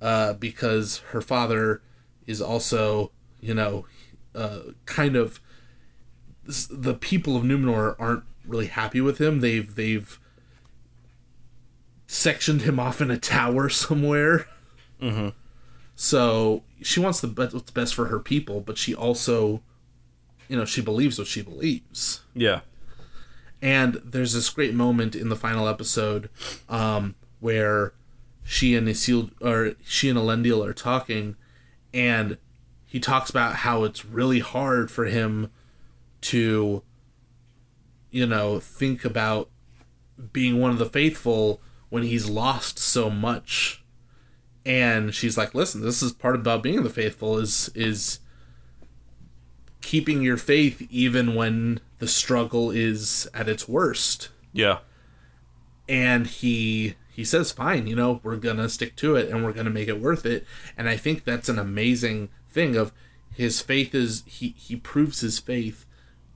uh, because her father is also, you know, uh, kind of the people of Numenor aren't really happy with him. They've they've sectioned him off in a tower somewhere. Mm-hmm. So she wants the best, what's best for her people, but she also. You know, she believes what she believes. Yeah. And there's this great moment in the final episode um, where she and Isildur, or she and Elendil are talking, and he talks about how it's really hard for him to, you know, think about being one of the faithful when he's lost so much. And she's like, listen, this is part about being the faithful is is... keeping your faith even when the struggle is at its worst. Yeah. And he he says, fine, you know, we're going to stick to it and we're going to make it worth it. And I think that's an amazing thing of his faith is, he, he proves his faith,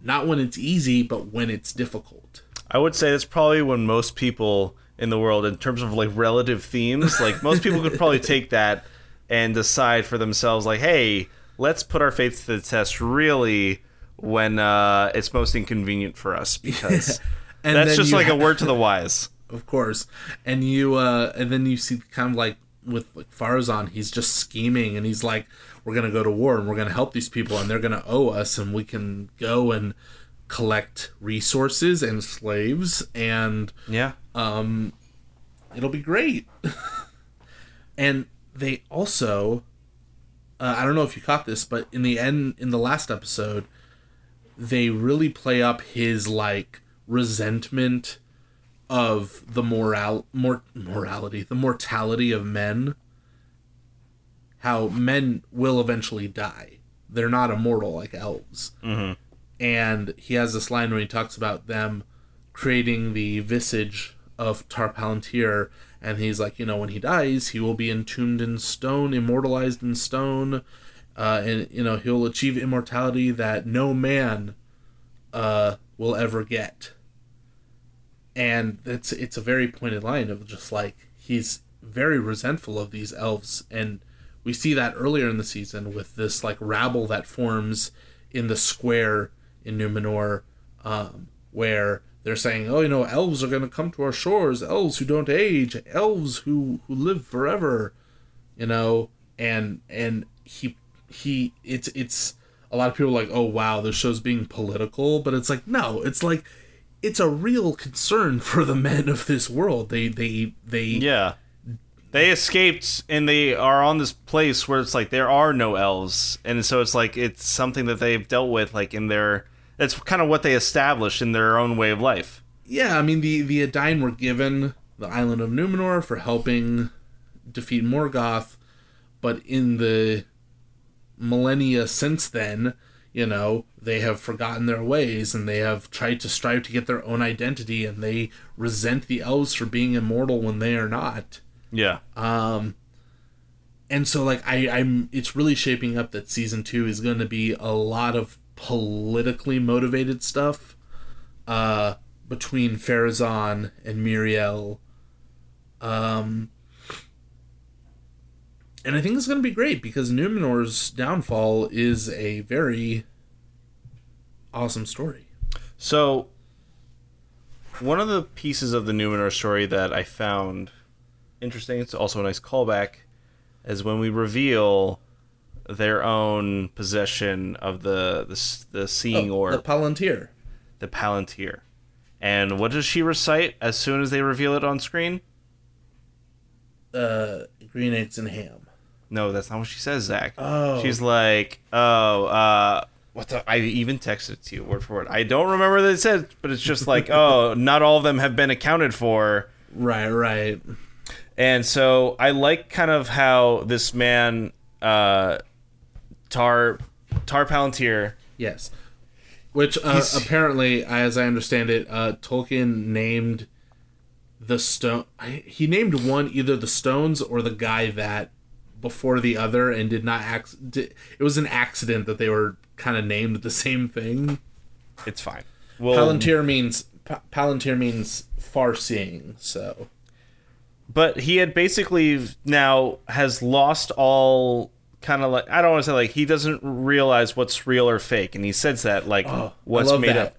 not when it's easy, but when it's difficult. I would say that's probably when most people in the world, in terms of like relative themes, like most people could probably take that and decide for themselves, like, hey, let's put our faith to the test really when uh, it's most inconvenient for us, because yeah. that's just like have... a word to the wise. Of course. And you, uh, and then you see kind of like with like Pharazôn, he's just scheming, and he's like, we're going to go to war, and we're going to help these people, and they're going to owe us, and we can go and collect resources and slaves, and yeah, um, it'll be great. And they also, uh, I don't know if you caught this, but in the end, in the last episode, they really play up his like resentment of the moral mor- morality, the mortality of men, how men will eventually die. They're not immortal like elves. Mm-hmm. And he has this line when he talks about them creating the visage of Tar Palantir, and he's like, you know, when he dies, he will be entombed in stone, immortalized in stone, uh, and, you know, he'll achieve immortality that no man uh, will ever get. And it's, it's a very pointed line of just, like, he's very resentful of these elves, and we see that earlier in the season with this, like, rabble that forms in the square in Numenor, um, where they're saying, oh, you know, elves are going to come to our shores, elves who don't age, elves who, who live forever, you know, and and he, he it's, it's, a lot of people are like, oh, wow, this show's being political, but it's like, no, it's like, it's a real concern for the men of this world. They, they, they... Yeah. They escaped, and they are on this place where it's like, there are no elves, and so it's like, it's something that they've dealt with, like, in their... That's kind of what they established in their own way of life. Yeah, I mean, the, the Adain were given the island of Numenor for helping defeat Morgoth, but in the millennia since then, you know, they have forgotten their ways, and they have tried to strive to get their own identity, and they resent the elves for being immortal when they are not. Yeah. Um, and so, like, I, I'm, it's really shaping up that season two is going to be a lot of politically motivated stuff uh, between Pharazôn and Muriel. Um, and I think it's going to be great because Numenor's downfall is a very awesome story. So, one of the pieces of the Numenor story that I found interesting, it's also a nice callback, is when we reveal their own possession of the the, the seeing oh, orb. The Palantir. The Palantir. And what does she recite as soon as they reveal it on screen? Uh, green eggs and ham. No, that's not what she says, Zach. Oh. She's like, oh, uh, what the... I even texted it to you word for word. I don't remember what it said, but it's just like, oh, not all of them have been accounted for. Right, right. And so I like kind of how this man... Uh, Tar, Tar Palantir. Yes. Which uh, apparently, as I understand it, uh, Tolkien named the stone. He named one either the stones or the guy that before the other, and did not. Ac- did, it was an accident that they were kind of named the same thing. It's fine. Well, Palantir means pa- Palantir means far-seeing. So. But he had basically now has lost all kind of like, I don't want to say like, he doesn't realize what's real or fake. And he says that like, oh, what's I love made that. Up.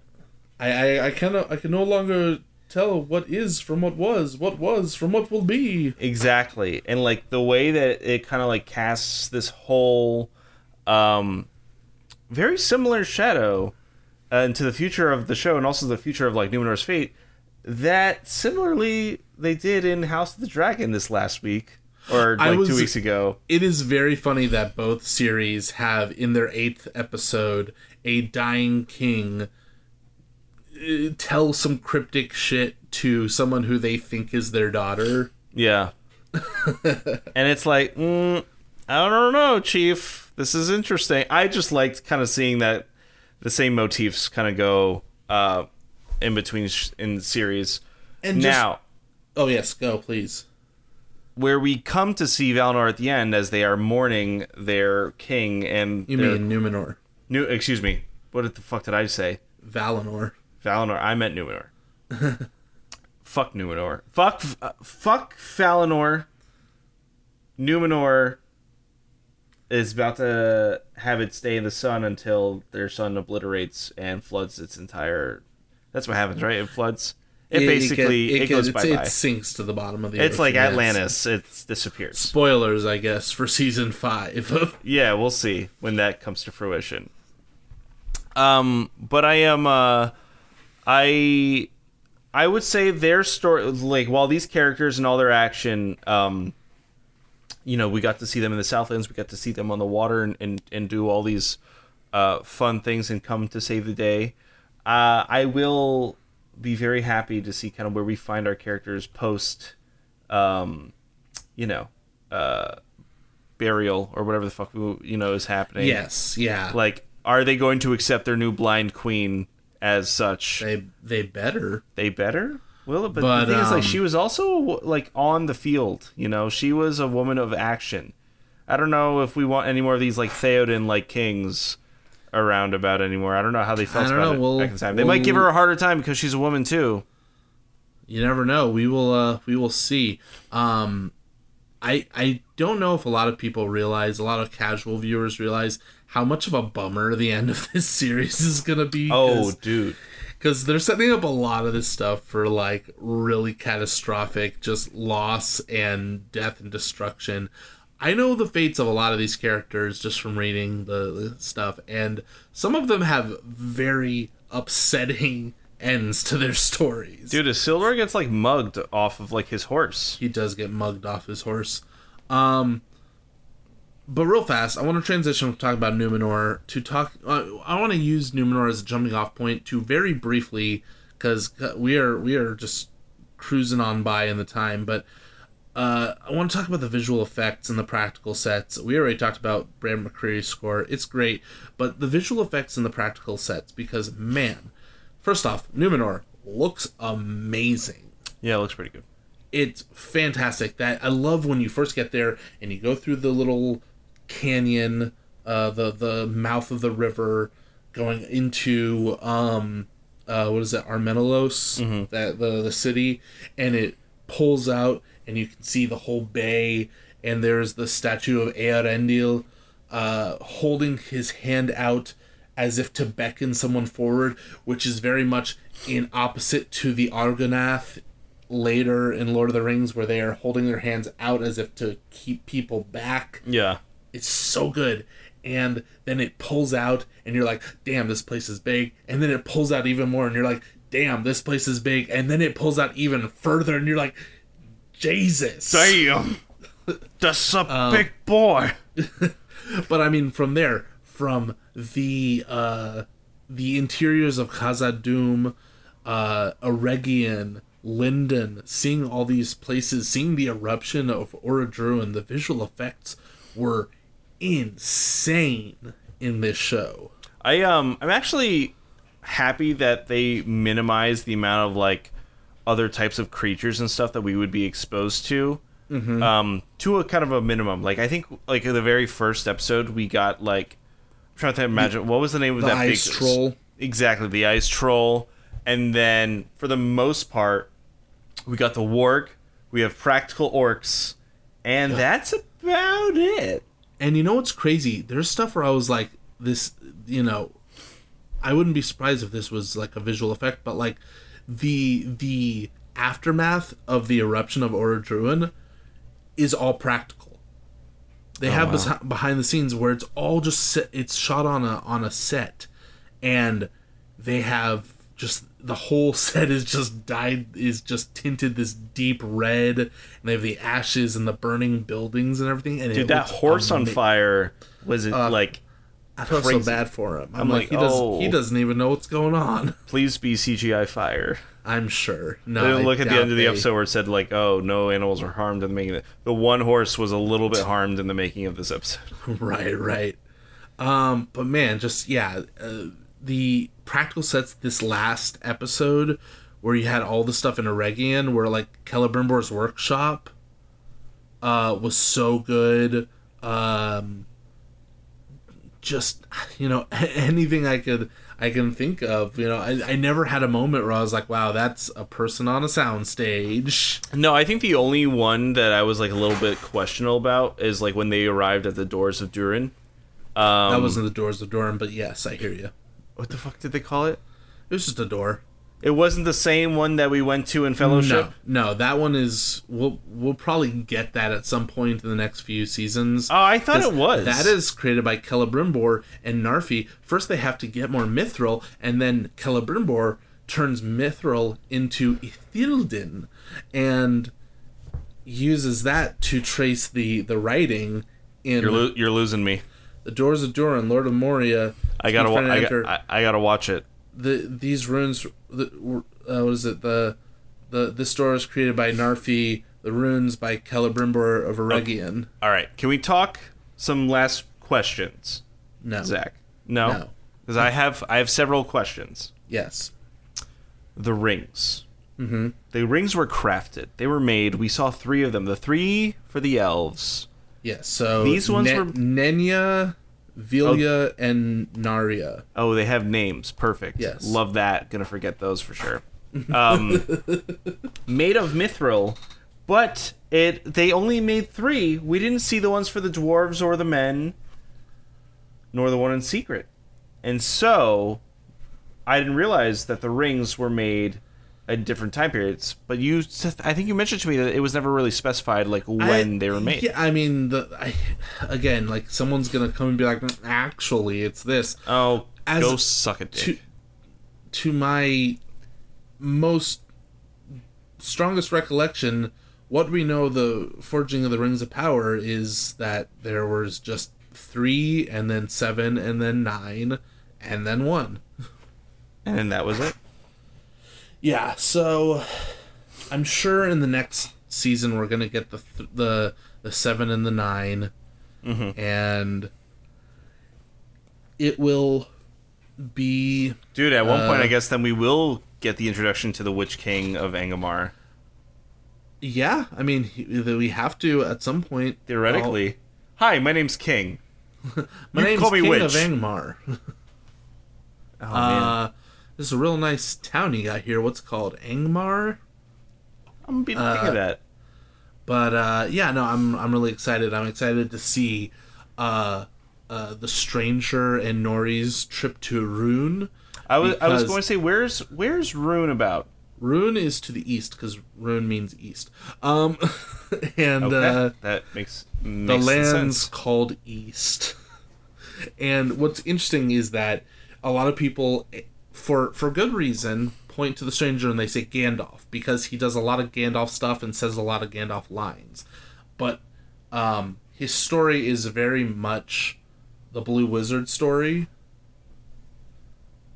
I, I, I, cannot, I can no longer tell what is from what was, what was from what will be. Exactly. And like the way that it kind of like casts this whole um, very similar shadow uh, into the future of the show and also the future of like Numenor's fate. That similarly they did in House of the Dragon this last week or like was, two weeks ago. It is very funny that both series have in their eighth episode a dying king tell some cryptic shit to someone who they think is their daughter. Yeah. And it's like, mm, I don't know, Chief. This is interesting. I just liked kind of seeing that the same motifs kind of go uh in between sh- in series. And now just, oh yes, go please. Where we come to see Valinor at the end as they are mourning their king and you their, mean Numenor. New excuse me. What the fuck did I say? Valinor. Valinor. I meant Numenor. Fuck Numenor. Fuck uh, fuck Valinor. Numenor is about to have its day in the sun until their sun obliterates and floods its entire... That's what happens, right? It floods. It, it basically it, it, it goes bye bye. It sinks to the bottom of the. It's ocean, like Atlantis. Yes. It disappears. Spoilers, I guess, for season five. Yeah, we'll see when that comes to fruition. Um, but I am. Uh, I I would say their story, like while these characters and all their action, um, you know, we got to see them in the Southlands. We got to see them on the water and and, and do all these uh, fun things and come to save the day. Uh, I will. Be very happy to see kind of where we find our characters post, um, you know, uh, burial or whatever the fuck, you know, is happening. Yes, yeah. Like, are they going to accept their new blind queen as such? They they better. They better? Well, but, but the thing um, is, like, she was also, like, on the field, you know? She was a woman of action. I don't know if we want any more of these, like, Theoden-like kings around about anymore. I don't know how they felt about know. it we'll, back in time. They we'll, might give her a harder time because she's a woman too. You never know. We will uh, we will see. Um, I I don't know if a lot of people realize, a lot of casual viewers realize how much of a bummer the end of this series is going to be. Oh, dude. Because they're setting up a lot of this stuff for like really catastrophic just loss and death and destruction. I know the fates of a lot of these characters just from reading the stuff, and some of them have very upsetting ends to their stories. Dude, Isildur gets, like, mugged off of, like, his horse. He does get mugged off his horse. Um, but real fast, I want to transition from talking about Numenor to talk... Uh, I want to use Numenor as a jumping-off point to very briefly, because we are, we are just cruising on by in the time, but... Uh, I want to talk about the visual effects and the practical sets. We already talked about Bear McCreary's score. It's great, but the visual effects and the practical sets, because, man, first off, Numenor looks amazing. Yeah, it looks pretty good. It's fantastic. That I love when you first get there and you go through the little canyon, uh, the, the mouth of the river, going into, um, uh, what is it, Armenelos, mm-hmm. that the, the city, and it pulls out. And you can see the whole bay, and there's the statue of Arondir uh, holding his hand out as if to beckon someone forward, which is very much in opposite to the Argonath later in Lord of the Rings, where they are holding their hands out as if to keep people back. Yeah. It's so good. And then it pulls out, and you're like, damn, this place is big. And then it pulls out even more, and you're like, damn, this place is big. And then it pulls out even further, and you're like... Jesus. Damn. That's a um, big boy. But I mean, from there, from the uh, the interiors of Khazad-dûm, uh, Eregion, Lindon, seeing all these places, seeing the eruption of Orodruin, the visual effects were insane in this show. I um, I'm actually happy that they minimized the amount of like other types of creatures and stuff that we would be exposed to, mm-hmm. um, to a kind of a minimum. Like I think, like in the very first episode, we got like I'm trying to imagine the, what was the name of the that ice big troll. Exactly, the ice troll. And then for the most part, we got the warg. We have practical orcs, and yeah. that's about it. And you know what's crazy? There's stuff where I was like, this. You know, I wouldn't be surprised if this was like a visual effect, but like. The the aftermath of the eruption of Orodruin is all practical. They oh, have wow. bes- behind the scenes where it's all just set, it's shot on a on a set, and they have just the whole set is just dyed is just tinted this deep red, and they have the ashes and the burning buildings and everything. And dude, it that horse amazing. on fire was it uh, like. I felt crazy. so bad for him. I'm, I'm like, like he, does, oh, he doesn't even know what's going on. Please be C G I fire. I'm sure. No, look at the end they... of the episode where it said, like, oh, no animals were harmed in the making of it. The one horse was a little bit harmed in the making of this episode. Right, right. Um, but, man, just, yeah, uh, the practical sets this last episode where you had all the stuff in Eregion where, like, Celebrimbor's workshop uh, was so good. Um... Just, you know, anything I could, I can think of, you know, I, I never had a moment where I was like, wow, that's a person on a soundstage. No, I think the only one that I was like a little bit questionable about is like when they arrived at the doors of Durin. Um, that wasn't the doors of Durin, but yes, I hear you. What the fuck did they call it? It was just a door. It wasn't the same one that we went to in Fellowship? No, no, that one is... We'll, we'll probably get that at some point in the next few seasons. Oh, I thought it was. That is created by Celebrimbor and Narfi. First, they have to get more Mithril, and then Celebrimbor turns Mithril into Ithildin and uses that to trace the, the writing in... You're, lo- you're losing me. The Doors of Durin, Lord of Moria... I gotta, wa- I, gotta I, I gotta watch it. The, these runes... The, uh, what is it? The the this door is created by Narfi. The runes by Celebrimbor of Eregion. Okay. All right. Can we talk some last questions? No, Zach. No, because no. I have I have several questions. Yes. The rings. Mm-hmm. The rings were crafted. They were made. We saw three of them. The three for the elves. Yes. Yeah, so these ones ne- were Nenya, Vilya, oh. and Narya. Oh, they have names. Perfect. Yes. Love that. Gonna forget those for sure. Um, made of mithril, but it they only made three. We didn't see the ones for the dwarves or the men, nor the one in secret. And so, I didn't realize that the rings were made at different time periods. But you, I think you mentioned to me that it was never really specified, like when I, they were made. Yeah, I mean, the, I, again, like someone's gonna come and be like, "Actually, it's this." Oh, As go suck a dick. To, to my most strongest recollection, what we know the forging of the Rings of Power is that there was just three, and then seven, and then nine, and then one, and then that was it. Yeah, so I'm sure in the next season we're gonna get the th- the the seven and the nine, mm-hmm. and it will be. Dude, at one uh, point, I guess then we will get the introduction to the Witch King of Angmar. Yeah, I mean we have to at some point. Theoretically, I'll... hi, my name's King. my you name's call me King Witch. of Angmar. oh man. Uh, This is a real nice town you got here. What's it called? Angmar? I'm being uh, thinking of that. But uh, yeah, no, I'm I'm really excited. I'm excited to see uh, uh, the Stranger and Nori's trip to Rune. I was I was going to say where's where's Rune about? Rune is to the east because Rune means east. Um, and oh, that, uh, that makes, makes the land's sense. Called East. And what's interesting is that a lot of people. For for good reason, point to the Stranger and they say Gandalf because he does a lot of Gandalf stuff and says a lot of Gandalf lines. But um, his story is very much the Blue Wizard story,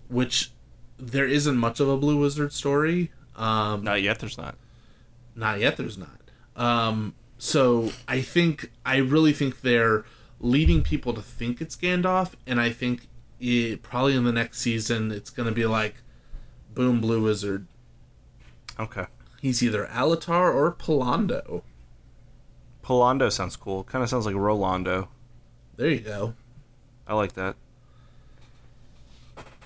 which there isn't much of a Blue Wizard story. Um, not yet, there's not. Not yet, there's not. Um, so I think, I really think they're leading people to think it's Gandalf, and I think It, probably in the next season it's going to be like boom, Blue Wizard. Okay. He's either Alatar or Palando. Palando sounds cool. Kind of sounds like Rolando. There you go. I like that.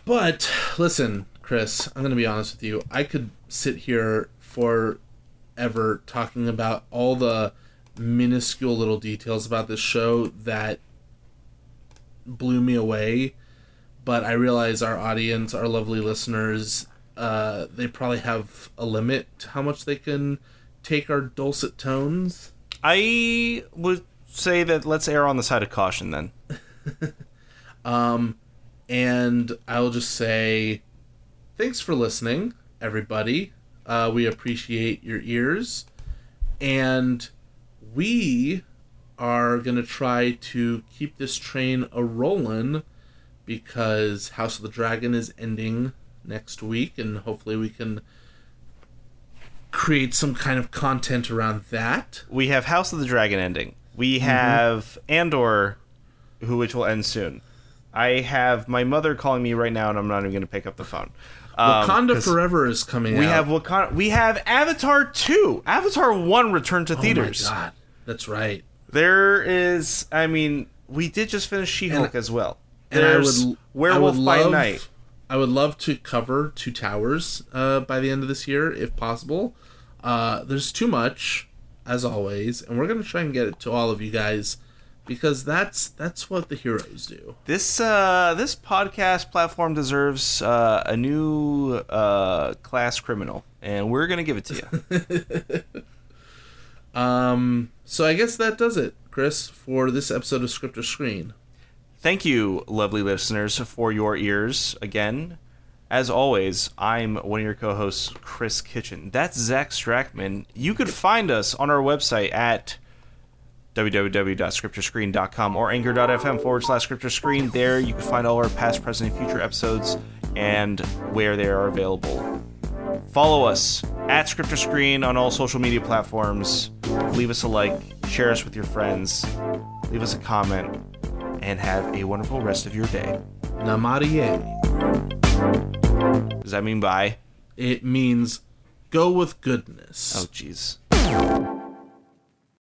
But, listen, Chris, I'm going to be honest with you. I could sit here forever talking about all the minuscule little details about this show that blew me away. But I realize our audience, our lovely listeners, uh, they probably have a limit to how much they can take our dulcet tones. I would say that let's err on the side of caution then. um, and I'll just say thanks for listening, everybody. Uh, we appreciate your ears. And we are going to try to keep this train a-rollin', because House of the Dragon is ending next week, and hopefully we can create some kind of content around that. We have House of the Dragon ending. We have mm-hmm. Andor, who which will end soon. I have my mother calling me right now, and I'm not even going to pick up the phone. Um, Wakanda Forever is coming we out. We have Wakanda. We have Avatar two. Avatar one returned to theaters. Oh, my God. That's right. There is, I mean, we did just finish She-Hulk and, as well. There's and I would, Werewolf I would love, by Night. I would love to cover Two Towers uh, by the end of this year, if possible. Uh, there's too much, as always, and we're going to try and get it to all of you guys because that's that's what the heroes do. This uh, this podcast platform deserves uh, a new uh, class criminal, and we're gonna give it to you. um. So I guess that does it, Chris, for this episode of Scriptor Screen. Thank you, lovely listeners, for your ears again. As always, I'm one of your co-hosts, Chris Kitchen. That's Zach Strachman. You could find us on our website at w w w dot scriptor screen dot com or anchor dot f m forward slash scriptorscreen. There you can find all our past, present, and future episodes and where they are available. Follow us at ScriptorScreen on all social media platforms. Leave us a like, share us with your friends, leave us a comment, and have a wonderful rest of your day. Namarie. Does that mean bye? It means go with goodness. Oh, jeez.